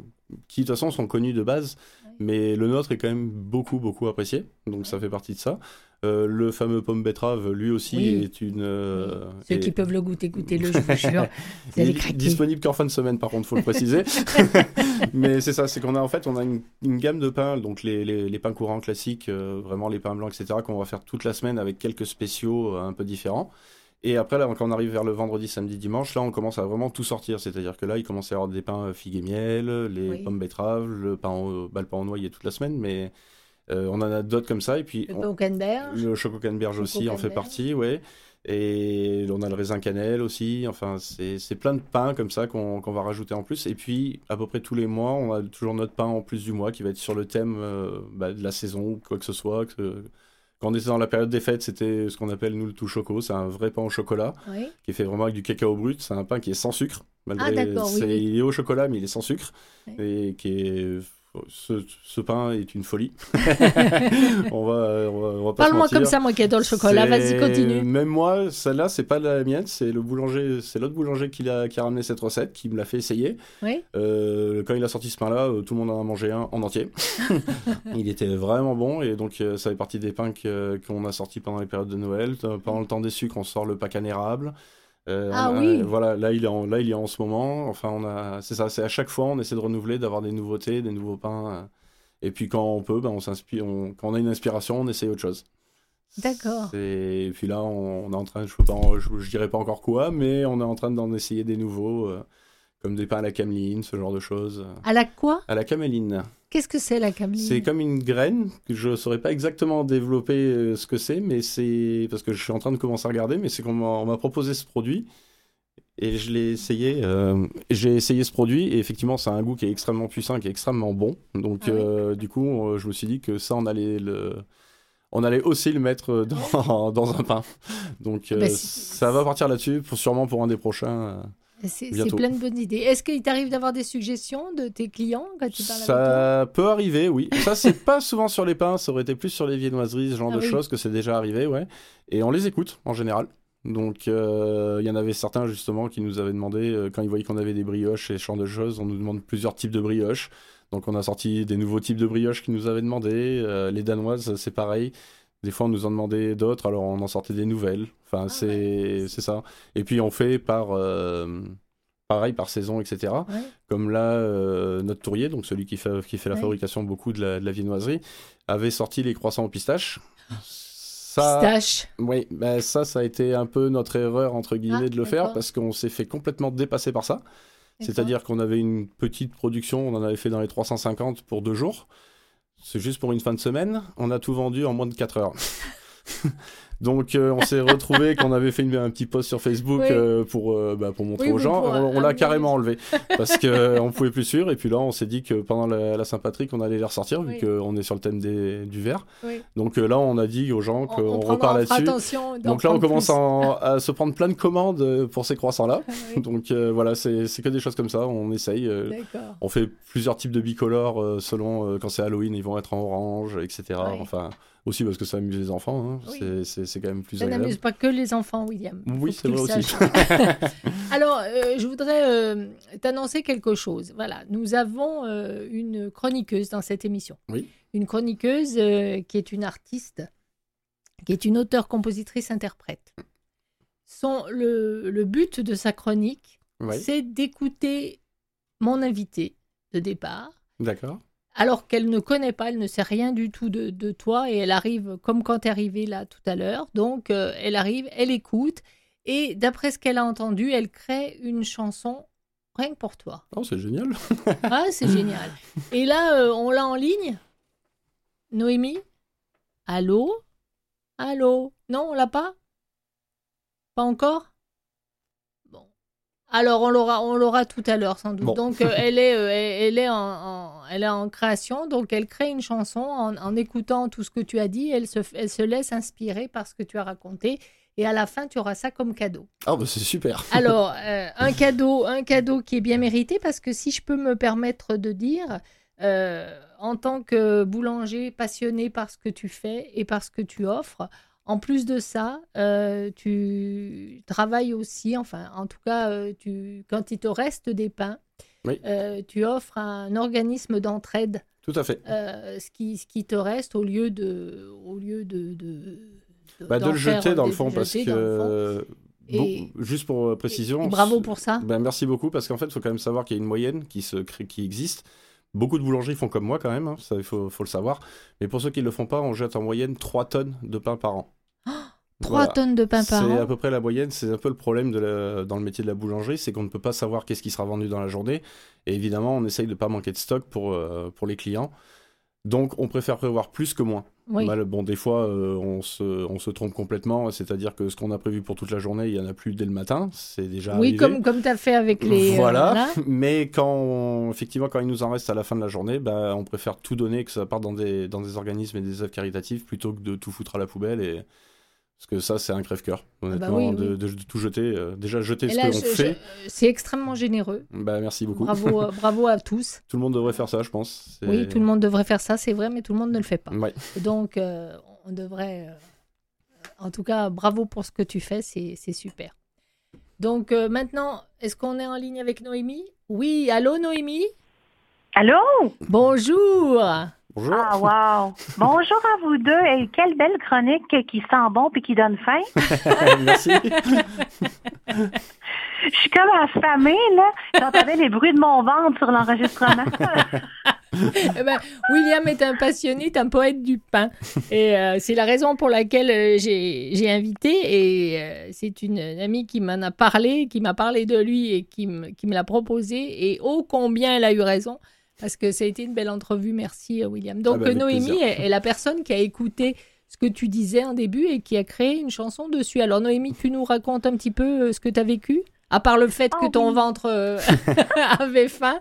qui de toute façon sont connus de base, ouais, mais le nôtre est quand même beaucoup, beaucoup apprécié, donc ouais, ça fait partie de ça. Euh, le fameux pomme betterave, lui aussi, oui, est une... Euh, oui. Ceux est... qui peuvent le goûter, goûtez-le, je vous jure. Vous allez craquer. Disponible qu'en fin de semaine, par contre, il faut le préciser. Mais c'est ça, c'est qu'on a en fait on a une, une gamme de pains, donc les, les, les pains courants classiques, euh, vraiment les pains blancs, et cetera, qu'on va faire toute la semaine avec quelques spéciaux euh, un peu différents. Et après, là, quand on arrive vers le vendredi, samedi, dimanche, là, on commence à vraiment tout sortir. C'est-à-dire que là, il commence à y avoir des pains figues et miel, les oui, pommes betteraves, le pain au, bah, le pain au noyer toute la semaine, mais... Euh, on en a d'autres comme ça. Et puis, le Choco-Canneberge. Le Choco-Canneberge aussi en fait partie, oui. Et on a le raisin cannelle aussi. Enfin, c'est, c'est plein de pains comme ça qu'on, qu'on va rajouter en plus. Et puis, à peu près tous les mois, on a toujours notre pain en plus du mois qui va être sur le thème euh, bah, de la saison ou quoi que ce soit, que, Quand on était dans la période des fêtes, c'était ce qu'on appelle, nous, le tout choco. C'est un vrai pain au chocolat, oui, qui est fait vraiment avec du cacao brut. C'est un pain qui est sans sucre. Malgré, ah, d'accord, c'est, oui. Il est au chocolat, mais il est sans sucre. Oui. Et qui est... Ce, ce pain est une folie. on va, on va, on va pas Parle-moi se mentir. Comme ça, moi qui adore le chocolat. C'est... Vas-y, continue. Même moi, celle-là, c'est pas la mienne. C'est le boulanger, c'est l'autre boulanger qui a, qui a ramené cette recette, qui me l'a fait essayer. Oui. Euh, quand il a sorti ce pain-là, tout le monde en a mangé un en entier. Il était vraiment bon. Et donc, ça fait partie des pains que, qu'on a sortis pendant les périodes de Noël. Pendant le temps des sucres, on sort le pain en érable. Euh, ah a, oui. Voilà, là il est en, là il est en ce moment. Enfin, on a, c'est ça, c'est à chaque fois on essaie de renouveler, d'avoir des nouveautés, des nouveaux pains. Euh, et puis quand on peut, ben on s'inspire. On, quand on a une inspiration, on essaie autre chose. D'accord. C'est, et puis là, on, on est en train, je, en, je, je dirais pas encore quoi, mais on est en train d'en essayer des nouveaux, euh, comme des pains à la cameline, ce genre de choses. À la quoi ? À la cameline. Qu'est-ce que c'est la cameline ? C'est comme une graine, je ne saurais pas exactement développer ce que c'est, mais c'est parce que je suis en train de commencer à regarder, mais c'est qu'on m'a, on m'a proposé ce produit et je l'ai essayé. Euh, j'ai essayé ce produit et effectivement, ça a un goût qui est extrêmement puissant, qui est extrêmement bon. Donc, ah euh, oui. du coup, je me suis dit que ça, on allait le, on allait aussi le mettre dans, dans un pain. Donc, bah, euh, ça va partir là-dessus, pour, sûrement pour un des prochains. Euh... C'est, c'est plein de bonnes idées. Est-ce qu'il t'arrive d'avoir des suggestions de tes clients quand tu parles ça avec eux ? Ça peut arriver, oui. Ça, c'est pas souvent sur les pains. Ça aurait été plus sur les viennoiseries, ce genre ah, de oui. choses que c'est déjà arrivé, ouais. Et on les écoute, en général. Donc, il euh, y en avait certains, justement, qui nous avaient demandé, euh, quand ils voyaient qu'on avait des brioches et ce genre de choses, on nous demande plusieurs types de brioches. Donc, on a sorti des nouveaux types de brioches qu'ils nous avaient demandé. Euh, les danoises, c'est pareil. Des fois, on nous en demandait d'autres, alors on en sortait des nouvelles. Enfin, ah, c'est, ouais. c'est ça. Et puis, on fait par, euh, pareil, par saison, et cetera. Ouais. Comme là, euh, notre tourrier, donc celui qui fait, qui fait la ouais. fabrication beaucoup de la, de la viennoiserie, avait sorti les croissants aux pistaches. Ça, pistache. Oui, bah ça, ça a été un peu notre erreur, entre guillemets, ah, de le d'accord. faire, parce qu'on s'est fait complètement dépasser par ça. D'accord. C'est-à-dire qu'on avait une petite production, on en avait fait dans les trois cent cinquante pour deux jours. C'est juste pour une fin de semaine. On a tout vendu en moins de quatre heures. Donc, euh, on s'est retrouvé qu'on avait fait une, un petit post sur Facebook oui. euh, pour, euh, bah, pour montrer oui, aux gens. On, on l'a carrément enlevé parce qu'on ne pouvait plus suivre. Et puis là, on s'est dit que pendant la, la Saint-Patrick, on allait les ressortir oui. vu qu'on est sur le thème des, du verre. Oui. Donc euh, là, on a dit aux gens qu'on on repart là-dessus. Donc là, on commence en, à se prendre plein de commandes pour ces croissants-là. Ah, oui. Donc euh, voilà, c'est, c'est que des choses comme ça. On essaye. Euh, on fait plusieurs types de bicolores euh, selon euh, quand c'est Halloween, ils vont être en orange, et cetera. Oui. Enfin... Aussi parce que ça amuse les enfants, hein. Oui. c'est, c'est, c'est quand même plus ça agréable. Ça n'amuse pas que les enfants, William. Oui, c'est vrai aussi. Alors, euh, je voudrais euh, t'annoncer quelque chose. Voilà, nous avons euh, une chroniqueuse dans cette émission. Oui. Une chroniqueuse euh, qui est une artiste, qui est une auteure-compositrice-interprète. Son, le, le but de sa chronique, oui. c'est d'écouter mon invité de départ. D'accord. Alors qu'elle ne connaît pas, elle ne sait rien du tout de, de toi et elle arrive comme quand t'es arrivée là tout à l'heure. Donc, euh, elle arrive, elle écoute et d'après ce qu'elle a entendu, elle crée une chanson rien que pour toi. Oh, c'est génial. Ah, c'est génial. Et là, euh, on l'a en ligne. Noémie ? Allô ? Allô ? Non, on l'a pas ? Pas encore ? Alors, on l'aura, on l'aura tout à l'heure, sans doute. Bon. Donc, euh, elle, est, euh, elle, est en, en, elle est en création. Donc, elle crée une chanson en, en écoutant tout ce que tu as dit. Elle se, elle se laisse inspirer par ce que tu as raconté. Et à la fin, tu auras ça comme cadeau. Ah, bah, c'est super. Alors, euh, un, cadeau, un cadeau qui est bien mérité parce que si je peux me permettre de dire, euh, en tant que boulanger passionné par ce que tu fais et par ce que tu offres, en plus de ça, euh, tu travailles aussi, enfin, en tout cas, euh, tu, quand il te reste des pains, oui. euh, tu offres un organisme d'entraide. Tout à fait. Euh, ce, qui, ce qui te reste au lieu de... Au lieu de, de, de, bah, de le jeter dans le fond, parce que... Bon, juste pour précision... Et, et bravo pour ça. Ben, merci beaucoup, parce qu'en fait, il faut quand même savoir qu'il y a une moyenne qui, se crée, qui existe. Beaucoup de boulangeries font comme moi quand même, il hein, faut, faut le savoir. Mais pour ceux qui ne le font pas, on jette en moyenne trois tonnes de pain par an. trois voilà. tonnes de pain par an. C'est à peu près la moyenne, c'est un peu le problème de la... dans le métier de la boulangerie, c'est qu'on ne peut pas savoir qu'est-ce qui sera vendu dans la journée. Et évidemment, on essaye de ne pas manquer de stock pour, euh, pour les clients. Donc, on préfère prévoir plus que moins. Oui. Mal, bon, des fois, euh, on, se, on se trompe complètement, c'est-à-dire que ce qu'on a prévu pour toute la journée, il n'y en a plus dès le matin, c'est déjà oui, arrivé. Oui, comme, comme tu as fait avec les... Voilà, euh, là. Mais quand on, effectivement, quand il nous en reste à la fin de la journée, bah, on préfère tout donner, que ça parte dans des, dans des organismes et des œuvres caritatives, plutôt que de tout foutre à la poubelle, et... parce que ça, c'est un crève-cœur, honnêtement, bah oui, de, oui. De, de tout jeter. Euh, déjà, jeter et ce là, que je, l'on je, fait. C'est extrêmement généreux. Bah, merci beaucoup. Bravo, euh, bravo à tous. Tout le monde devrait faire ça, je pense. C'est... Oui, tout le monde devrait faire ça, c'est vrai, mais tout le monde ne le fait pas. Ouais. Donc, euh, on devrait... Euh, en tout cas, bravo pour ce que tu fais, c'est, c'est super. Donc, euh, maintenant, est-ce qu'on est en ligne avec Noémie ? Oui, allô, Noémie ? Allô ? Bonjour ! Bonjour. Ah, wow. Bonjour à vous deux. Et quelle belle chronique qui sent bon puis qui donne faim. Merci. Je suis comme affamée, là. J'entendais les bruits de mon ventre sur l'enregistrement. eh ben, William est un passionné, est un poète du pain. Et euh, c'est la raison pour laquelle euh, j'ai, j'ai invité. Et euh, c'est une, une amie qui m'en a parlé, qui m'a parlé de lui et qui, m, qui me l'a proposé. Et ô combien elle a eu raison. Parce que ça a été une belle entrevue, merci William. Donc ah bah Noémie est, est la personne qui a écouté ce que tu disais en début et qui a créé une chanson dessus. Alors Noémie, tu nous racontes un petit peu ce que tu as vécu, à part le fait oh, que ton oui. ventre euh, avait faim.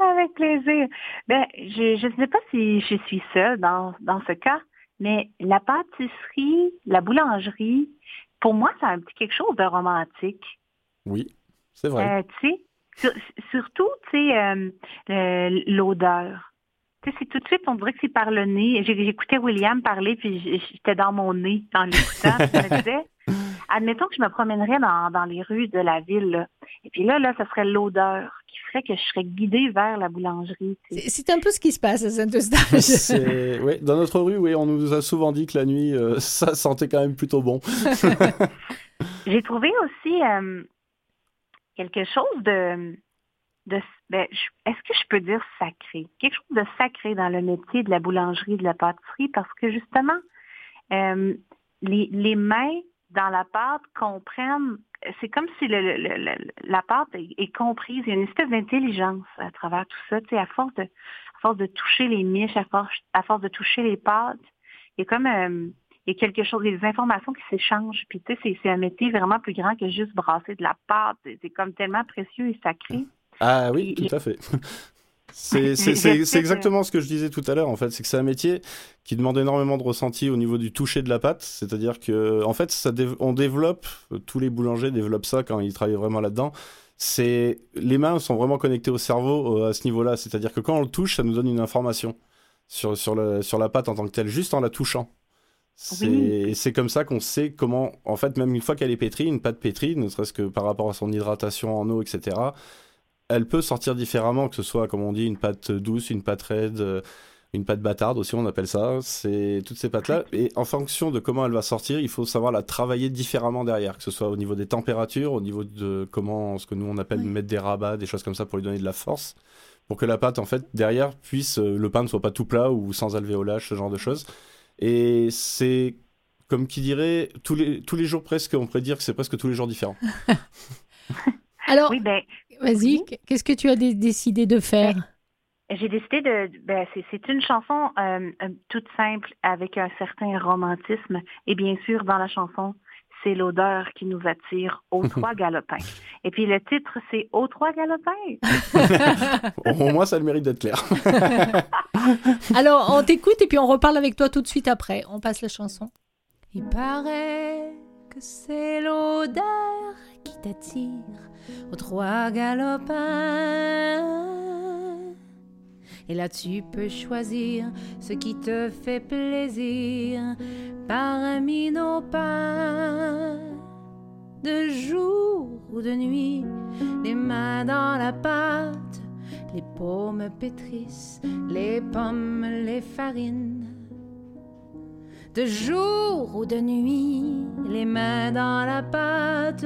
Avec plaisir. Ben, je ne sais pas si je suis seule dans, dans ce cas, mais la pâtisserie, la boulangerie, pour moi, ça a un petit quelque chose de romantique. Oui, c'est vrai. Euh, tu sais Surtout, tu sais, euh, euh, l'odeur. Tu sais, c'est tout de suite, on dirait que c'est par le nez. J'ai, j'écoutais William parler, puis j'étais dans mon nez en l'écoutant. Je me disais, admettons que je me promènerais dans, dans les rues de la ville, là. Et puis là, là, ça serait l'odeur qui ferait que je serais guidée vers la boulangerie. C'est, c'est un peu ce qui se passe à Saint-Eustache. Oui, dans notre rue, oui, on nous a souvent dit que la nuit, euh, ça sentait quand même plutôt bon. J'ai trouvé aussi... Euh, quelque chose de, de ben, je, est-ce que je peux dire sacré? Quelque chose de sacré dans le métier de la boulangerie, de la pâtisserie, parce que justement, euh, les, les mains dans la pâte comprennent, c'est comme si le, le, le, la pâte est, est comprise, il y a une espèce d'intelligence à travers tout ça, tu sais, à force de, à force de toucher les miches, à force, à force de toucher les pâtes, il y a comme... Euh, Il y a quelque chose, des informations qui s'échangent. Puis, tu sais, c'est, c'est un métier vraiment plus grand que juste brasser de la pâte. C'est, c'est comme tellement précieux et sacré. Ah oui, et, tout à fait. C'est, c'est, c'est, c'est exactement ce que je disais tout à l'heure, en fait. C'est que c'est un métier qui demande énormément de ressenti au niveau du toucher de la pâte. C'est-à-dire que, en fait, ça dév- on développe, tous les boulangers développent ça quand ils travaillent vraiment là-dedans. C'est, les mains sont vraiment connectées au cerveau à ce niveau-là. C'est-à-dire que quand on le touche, ça nous donne une information sur, sur, le, sur la pâte en tant que telle, juste en la touchant. C'est, oui. c'est comme ça qu'on sait comment, en fait, même une fois qu'elle est pétrie, une pâte pétrie, ne serait-ce que par rapport à son hydratation en eau, et cetera, elle peut sortir différemment, que ce soit, comme on dit, une pâte douce, une pâte raide, une pâte bâtarde aussi, on appelle ça, c'est toutes ces pâtes-là. Et en fonction de comment elle va sortir, il faut savoir la travailler différemment derrière, que ce soit au niveau des températures, au niveau de comment, ce que nous on appelle oui. mettre des rabats, des choses comme ça pour lui donner de la force, pour que la pâte, en fait, derrière, puisse, le pain ne soit pas tout plat ou sans alvéolage, ce genre de choses. Et c'est, comme qui dirait, tous les, tous les jours presque, on pourrait dire que c'est presque tous les jours différents. Alors, oui, ben, vas-y, oui. qu'est-ce que tu as d- décidé de faire? Ben, j'ai décidé de... Ben, c'est, c'est une chanson euh, toute simple, avec un certain romantisme. Et bien sûr, dans la chanson, c'est l'odeur qui nous attire aux Trois Galopins. Et puis le titre, c'est « Aux Trois Galopins ». Au moins, ça a le mérite d'être clair. Alors, on t'écoute et puis on reparle avec toi tout de suite après. On passe la chanson. Il paraît que c'est l'odeur qui t'attire aux Trois Galopins. Et là, tu peux choisir ce qui te fait plaisir parmi nos pains. De jour ou de nuit, les mains dans la pâte, les paumes pétrissent, les pommes, les farines. De jour ou de nuit, les mains dans la pâte,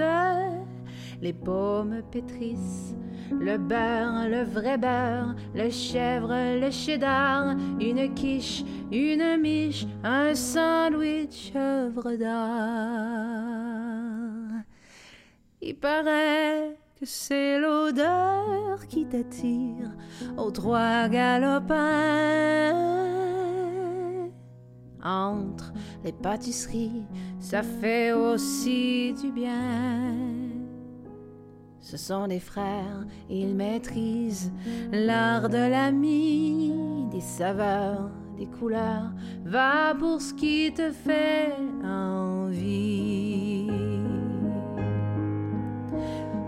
les paumes pétrissent, le beurre, le vrai beurre, le chèvre, le cheddar, une quiche, une miche, un sandwich œuvre d'art. Il paraît que c'est l'odeur qui t'attire aux Trois Galopins. entre les pâtisseries, ça fait aussi du bien. Ce sont des frères, ils maîtrisent l'art de l'ami, des saveurs, des couleurs, va pour ce qui te fait envie.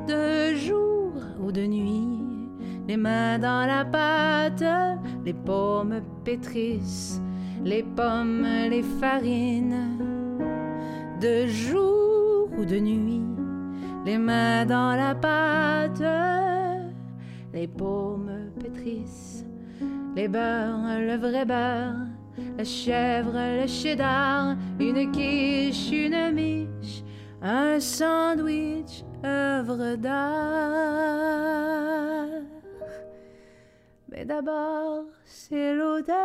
De jour ou de nuit, les mains dans la pâte, les pommes pétrissent, les pommes, les farines. De jour ou de nuit, les mains dans la pâte, les pommes pétrissent, les beurres, le vrai beurre, la chèvre, le cheddar, une quiche, une miche, un sandwich, œuvre d'art. Mais d'abord, c'est l'odeur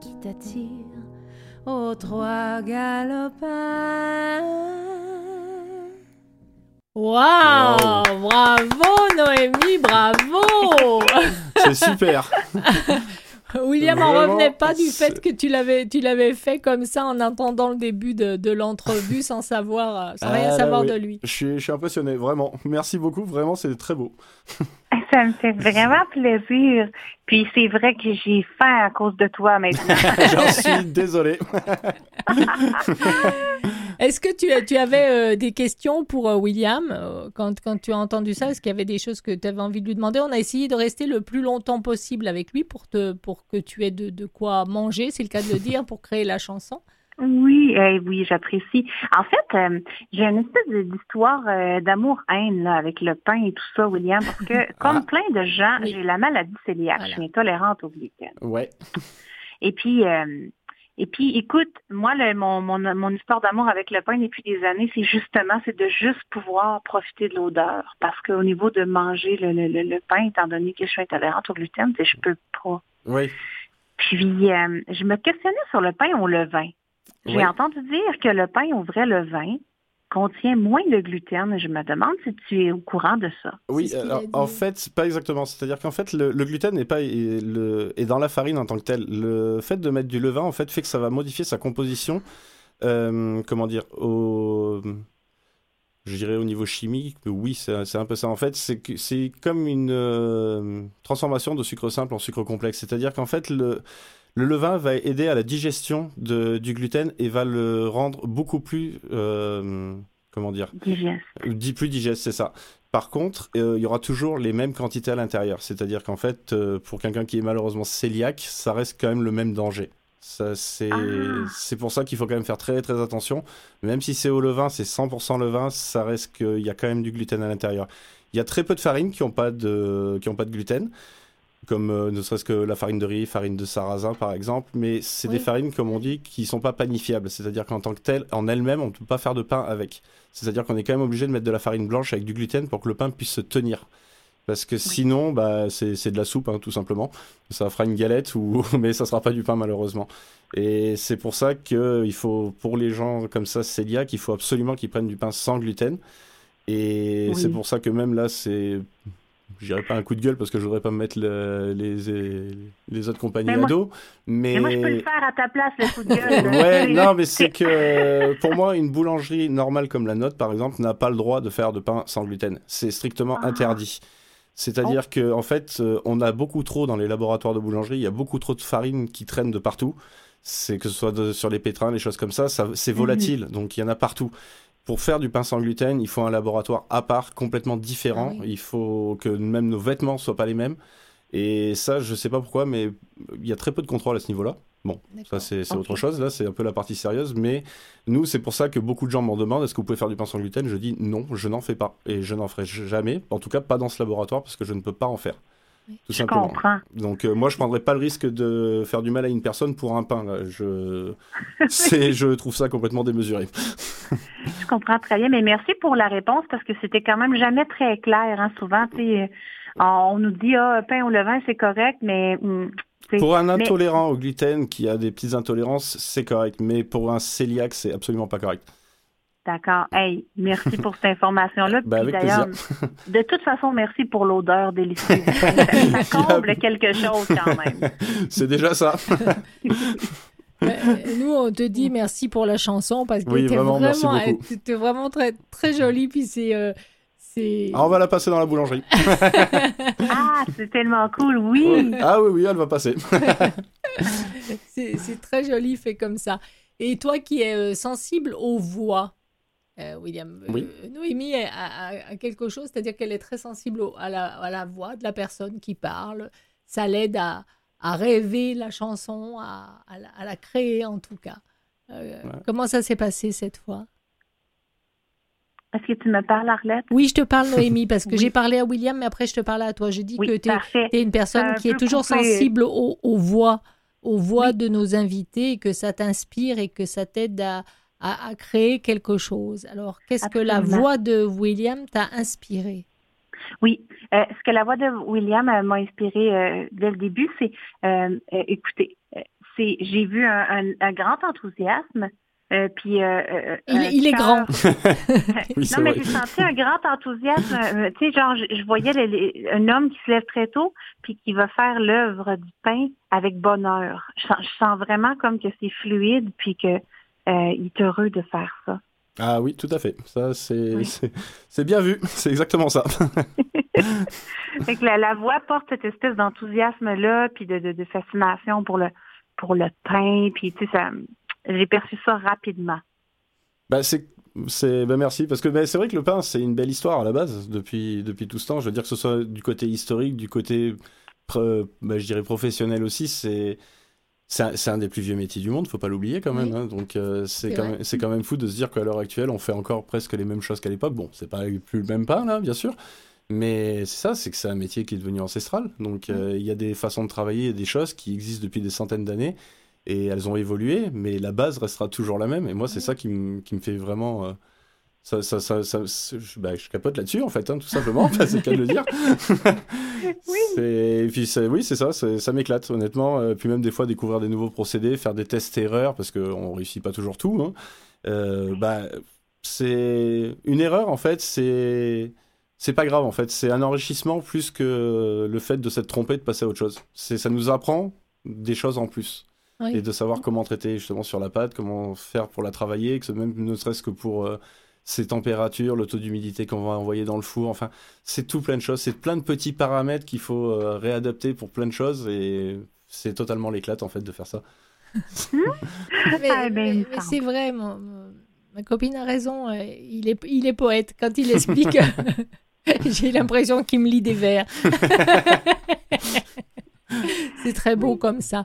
qui t'attire aux trois galopins. Waouh, wow. Bravo Noémie, bravo. C'est super. William n'en revenait pas du fait que tu l'avais, tu l'avais fait comme ça en attendant le début de, de l'entrevue sans savoir, sans ah rien savoir oui. de lui. Je suis, je suis impressionné, vraiment. Merci beaucoup, vraiment, c'est très beau. Ça me fait vraiment plaisir. Puis c'est vrai que j'ai faim à cause de toi maintenant. J'en suis désolé. Est-ce que tu, tu avais euh, des questions pour euh, William euh, quand, quand tu as entendu ça? Est-ce qu'il y avait des choses que tu avais envie de lui demander? On a essayé de rester le plus longtemps possible avec lui pour, te, pour que tu aies de, de quoi manger, c'est le cas de le dire, pour créer la chanson. Oui, euh, oui, j'apprécie. En fait, euh, j'ai une espèce d'histoire euh, d'amour-haine là, avec le pain et tout ça, William, parce que comme ah. plein de gens, oui. j'ai la maladie cœliaque, voilà. Je suis intolérante au gluten. Ouais. Et puis... Euh, Et puis, écoute, moi, le, mon, mon, mon histoire d'amour avec le pain depuis des années, c'est justement, c'est de juste pouvoir profiter de l'odeur. Parce qu'au niveau de manger le, le, le pain, étant donné que je suis intolérante au gluten, c'est je peux pas. Oui. Puis, euh, je me questionnais sur le pain au levain. J'ai oui. entendu dire que le pain au vrai levain contient moins de gluten. Je me demande si tu es au courant de ça. Oui, alors, en fait, pas exactement. C'est-à-dire qu'en fait, le, le gluten n'est pas est, le, est dans la farine en tant que tel. Le fait de mettre du levain, en fait, fait que ça va modifier sa composition. Euh, comment dire au, Je dirais au niveau chimique. Oui, c'est, c'est un peu ça. En fait, c'est, c'est comme une euh, transformation de sucre simple en sucre complexe. C'est-à-dire qu'en fait, le... Le levain va aider à la digestion de, du gluten et va le rendre beaucoup plus, euh, comment dire, digeste. Plus digeste, c'est ça. Par contre, euh, il y aura toujours les mêmes quantités à l'intérieur. C'est-à-dire qu'en fait, euh, pour quelqu'un qui est malheureusement cœliaque, ça reste quand même le même danger. Ça, c'est, ah. c'est pour ça qu'il faut quand même faire très très attention. Même si c'est au levain, c'est cent pour cent levain, ça reste qu'il y a quand même du gluten à l'intérieur. Il y a très peu de farines qui n'ont pas de, qui n'ont pas de gluten. Comme euh, ne serait-ce que la farine de riz, farine de sarrasin par exemple, mais c'est oui. des farines, comme on dit, qui ne sont pas panifiables, c'est-à-dire qu'en tant que telle, en elle-même, on ne peut pas faire de pain avec. C'est-à-dire qu'on est quand même obligé de mettre de la farine blanche avec du gluten pour que le pain puisse se tenir. Parce que oui. sinon, bah, c'est, c'est de la soupe, hein, tout simplement. Ça fera une galette, ou... mais ça ne sera pas du pain malheureusement. Et c'est pour ça qu'il faut, pour les gens comme ça, cœliaques, il faut absolument qu'ils prennent du pain sans gluten. Et oui. c'est pour ça que même là, c'est... Je dirais pas un coup de gueule parce que je voudrais pas me mettre le, les, les, les autres compagnies à dos. Mais... mais moi, je peux le faire à ta place, le coup de gueule. ouais, non, mais c'est que pour moi, une boulangerie normale comme la nôtre, par exemple, n'a pas le droit de faire de pain sans gluten. C'est strictement ah. interdit. C'est-à-dire oh. qu'en en fait, on a beaucoup trop dans les laboratoires de boulangerie, il y a beaucoup trop de farine qui traîne de partout. C'est que ce soit de, sur les pétrins, les choses comme ça, ça c'est volatile, mmh. donc il y en a partout. Pour faire du pain sans gluten, il faut un laboratoire à part, complètement différent. Ah oui. Il faut que même nos vêtements soient pas les mêmes. Et ça, je sais pas pourquoi, mais il y a très peu de contrôle à ce niveau-là. Bon, D'accord. ça c'est, c'est okay. autre chose. Là, c'est un peu la partie sérieuse. Mais nous, c'est pour ça que beaucoup de gens m'en demandent, est-ce que vous pouvez faire du pain sans gluten? Je dis non, je n'en fais pas. Et je n'en ferai jamais. En tout cas, pas dans ce laboratoire, parce que je ne peux pas en faire. Oui. Tout je simplement. Comprends. Donc euh, moi, je prendrais pas le risque de faire du mal à une personne pour un pain. Là. Je... c'est... je trouve ça complètement démesuré. Je comprends très bien, mais merci pour la réponse parce que c'était quand même jamais très clair. Hein. Souvent, on nous dit ah, pain au levain, c'est correct, mais. Mm, pour un intolérant mais... au gluten qui a des petites intolérances, c'est correct, mais pour un cœliaque, c'est absolument pas correct. D'accord. Hey, merci pour cette information-là. Ben puis d'ailleurs, plaisir. De toute façon, merci pour l'odeur délicieuse. Ça, ça comble quelque chose quand même. C'est déjà ça. Mais nous, on te dit merci pour la chanson parce que oui, t'es vraiment, vraiment, t'es vraiment très, très jolie. Puis c'est, euh, c'est... Ah, on va la passer dans la boulangerie. Ah, c'est tellement cool, oui. Ah oui, oui, elle va passer. c'est, c'est très joli fait comme ça. Et toi qui es sensible aux voix, euh, William, oui. euh, Noémie a, a, a quelque chose, c'est-à-dire qu'elle est très sensible au, à, la, à la voix de la personne qui parle. Ça l'aide à... à rêver la chanson, à, à, la, à la créer en tout cas. Euh, ouais. Comment ça s'est passé cette fois? Est-ce que tu me parles, Arlette? Oui, je te parle, Noémie, parce que oui. j'ai parlé à William, mais après je te parle à toi. Je dis oui, que tu es une personne euh, qui est toujours couper. sensible aux, aux voix, aux voix oui. de nos invités, et que ça t'inspire et que ça t'aide à, à, à créer quelque chose. Alors, qu'est-ce Absolument. que la voix de William t'a inspiré? Oui, euh, ce que la voix de William euh, m'a inspirée euh, dès le début, c'est, euh, euh, écoutez, euh, c'est, j'ai vu un, un, un grand enthousiasme, euh, puis... Euh, euh, il il cœur... est grand. oui, non, mais vrai. j'ai senti un grand enthousiasme, euh, tu sais, genre, je, je voyais les, les, un homme qui se lève très tôt, puis qui va faire l'œuvre du pain avec bonheur. Je sens, je sens vraiment comme que c'est fluide, puis qu'il euh, est heureux de faire ça. Ah oui, tout à fait. Ça, c'est, oui. c'est, c'est bien vu. C'est exactement ça. Fait que la, la voix porte cette espèce d'enthousiasme-là, puis de, de, de fascination pour le, pour le pain. Puis, tu sais, ça, j'ai perçu ça rapidement. Bah, c'est... C'est, ben merci, parce que ben c'est vrai que le pain, c'est une belle histoire à la base, depuis, depuis tout ce temps. Je veux dire que ce soit du côté historique, du côté, pre, ben, je dirais, professionnel aussi, c'est... C'est un, c'est un des plus vieux métiers du monde, faut pas l'oublier quand même. Oui. Hein, donc euh, c'est, c'est, quand même, c'est quand même fou de se dire qu'à l'heure actuelle, on fait encore presque les mêmes choses qu'à l'époque. Bon, c'est pas plus le même pain là, bien sûr, mais c'est ça, c'est que c'est un métier qui est devenu ancestral. Donc il oui. euh, y a des façons de travailler et des choses qui existent depuis des centaines d'années et elles ont évolué, mais la base restera toujours la même. Et moi, c'est oui. ça qui me qui me fait vraiment. Euh, Ça, ça, ça, ça, je, bah, je capote là-dessus, en fait, hein, tout simplement, bah, c'est le cas de le dire. oui. C'est, et puis, c'est, oui, c'est ça, c'est, ça m'éclate, honnêtement. Euh, puis même des fois, découvrir des nouveaux procédés, faire des tests-erreurs, parce qu'on ne réussit pas toujours tout. Hein. Euh, bah, c'est une erreur, en fait, c'est, c'est pas grave, en fait. C'est un enrichissement plus que le fait de s'être trompé, de passer à autre chose. C'est, ça nous apprend des choses en plus. Oui. Et de savoir comment traiter, justement, sur la pâte, comment faire pour la travailler, que même ne serait-ce que pour... Euh, ses températures, le taux d'humidité qu'on va envoyer dans le four, enfin, c'est tout plein de choses, c'est plein de petits paramètres qu'il faut euh, réadapter pour plein de choses et c'est totalement l'éclate en fait de faire ça. mais, ah, mais, mais c'est vrai, mon, mon, ma copine a raison, euh, il est, il est poète quand il explique, j'ai l'impression qu'il me lit des vers. C'est très beau comme ça.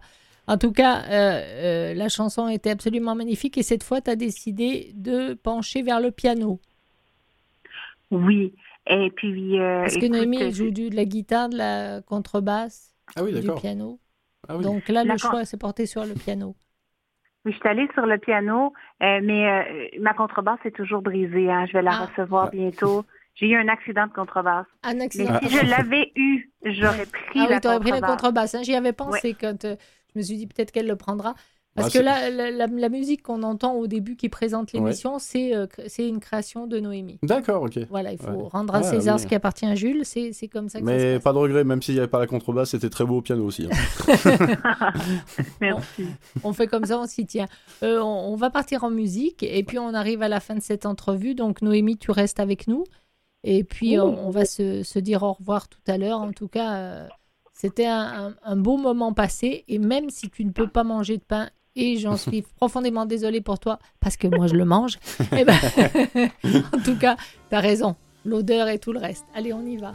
En tout cas, euh, euh, la chanson était absolument magnifique et cette fois, tu as décidé de pencher vers le piano. Oui. Et puis. Euh, Parce que écoute, Noémie joue du, de la guitare, de la contrebasse, ah oui, du piano. Ah oui. Donc là, le d'accord. choix s'est porté sur le piano. Oui, je suis allée sur le piano, euh, mais euh, ma contrebasse est toujours brisée. Hein. Je vais la ah. recevoir ah. bientôt. J'ai eu un accident de contrebasse. Un accident. Mais si je l'avais eu, j'aurais pris ah, la oui, contrebasse. Ah oui, tu aurais pris la contrebasse. Hein. J'y avais pensé ouais. quand. Euh, Je me suis dit peut-être qu'elle le prendra. Parce ah, que là, la, la, la musique qu'on entend au début qui présente l'émission, ouais. c'est, euh, c'est une création de Noémie. D'accord, ok. Voilà, il faut ouais. rendre à ouais, César oui. ce qui appartient à Jules, c'est, c'est comme ça que mais ça se passe. Pas de regret, même s'il n'y avait pas la contrebasse, c'était très beau au piano aussi. Hein. Merci. On, on fait comme ça, on s'y tient. Euh, on, on va partir en musique et puis on arrive à la fin de cette entrevue. Donc Noémie, tu restes avec nous et puis oh. on, on va se, se dire au revoir tout à l'heure. En tout cas... Euh... C'était un, un, un beau moment passé et même si tu ne peux pas manger de pain et j'en suis profondément désolée pour toi parce que moi je le mange, eh ben, en tout cas, t'as raison, l'odeur et tout le reste. Allez, on y va.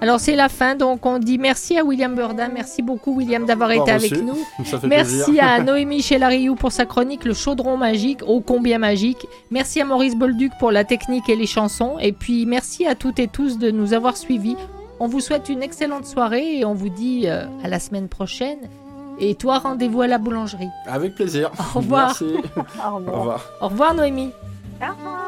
Alors, c'est la fin. Donc, on dit merci à William Burdin. Merci beaucoup, William, d'avoir été avec nous. Merci à Noémie Sheila Rioux pour sa chronique Le Chaudron Magique, ô combien magique. Merci à Maurice Bolduc pour la technique et les chansons. Et puis, merci à toutes et tous de nous avoir suivis. On vous souhaite une excellente soirée et on vous dit euh, à la semaine prochaine. Et toi, rendez-vous à la boulangerie. Avec plaisir. Au revoir. Merci. Au revoir. Au revoir, Noémie. Au revoir.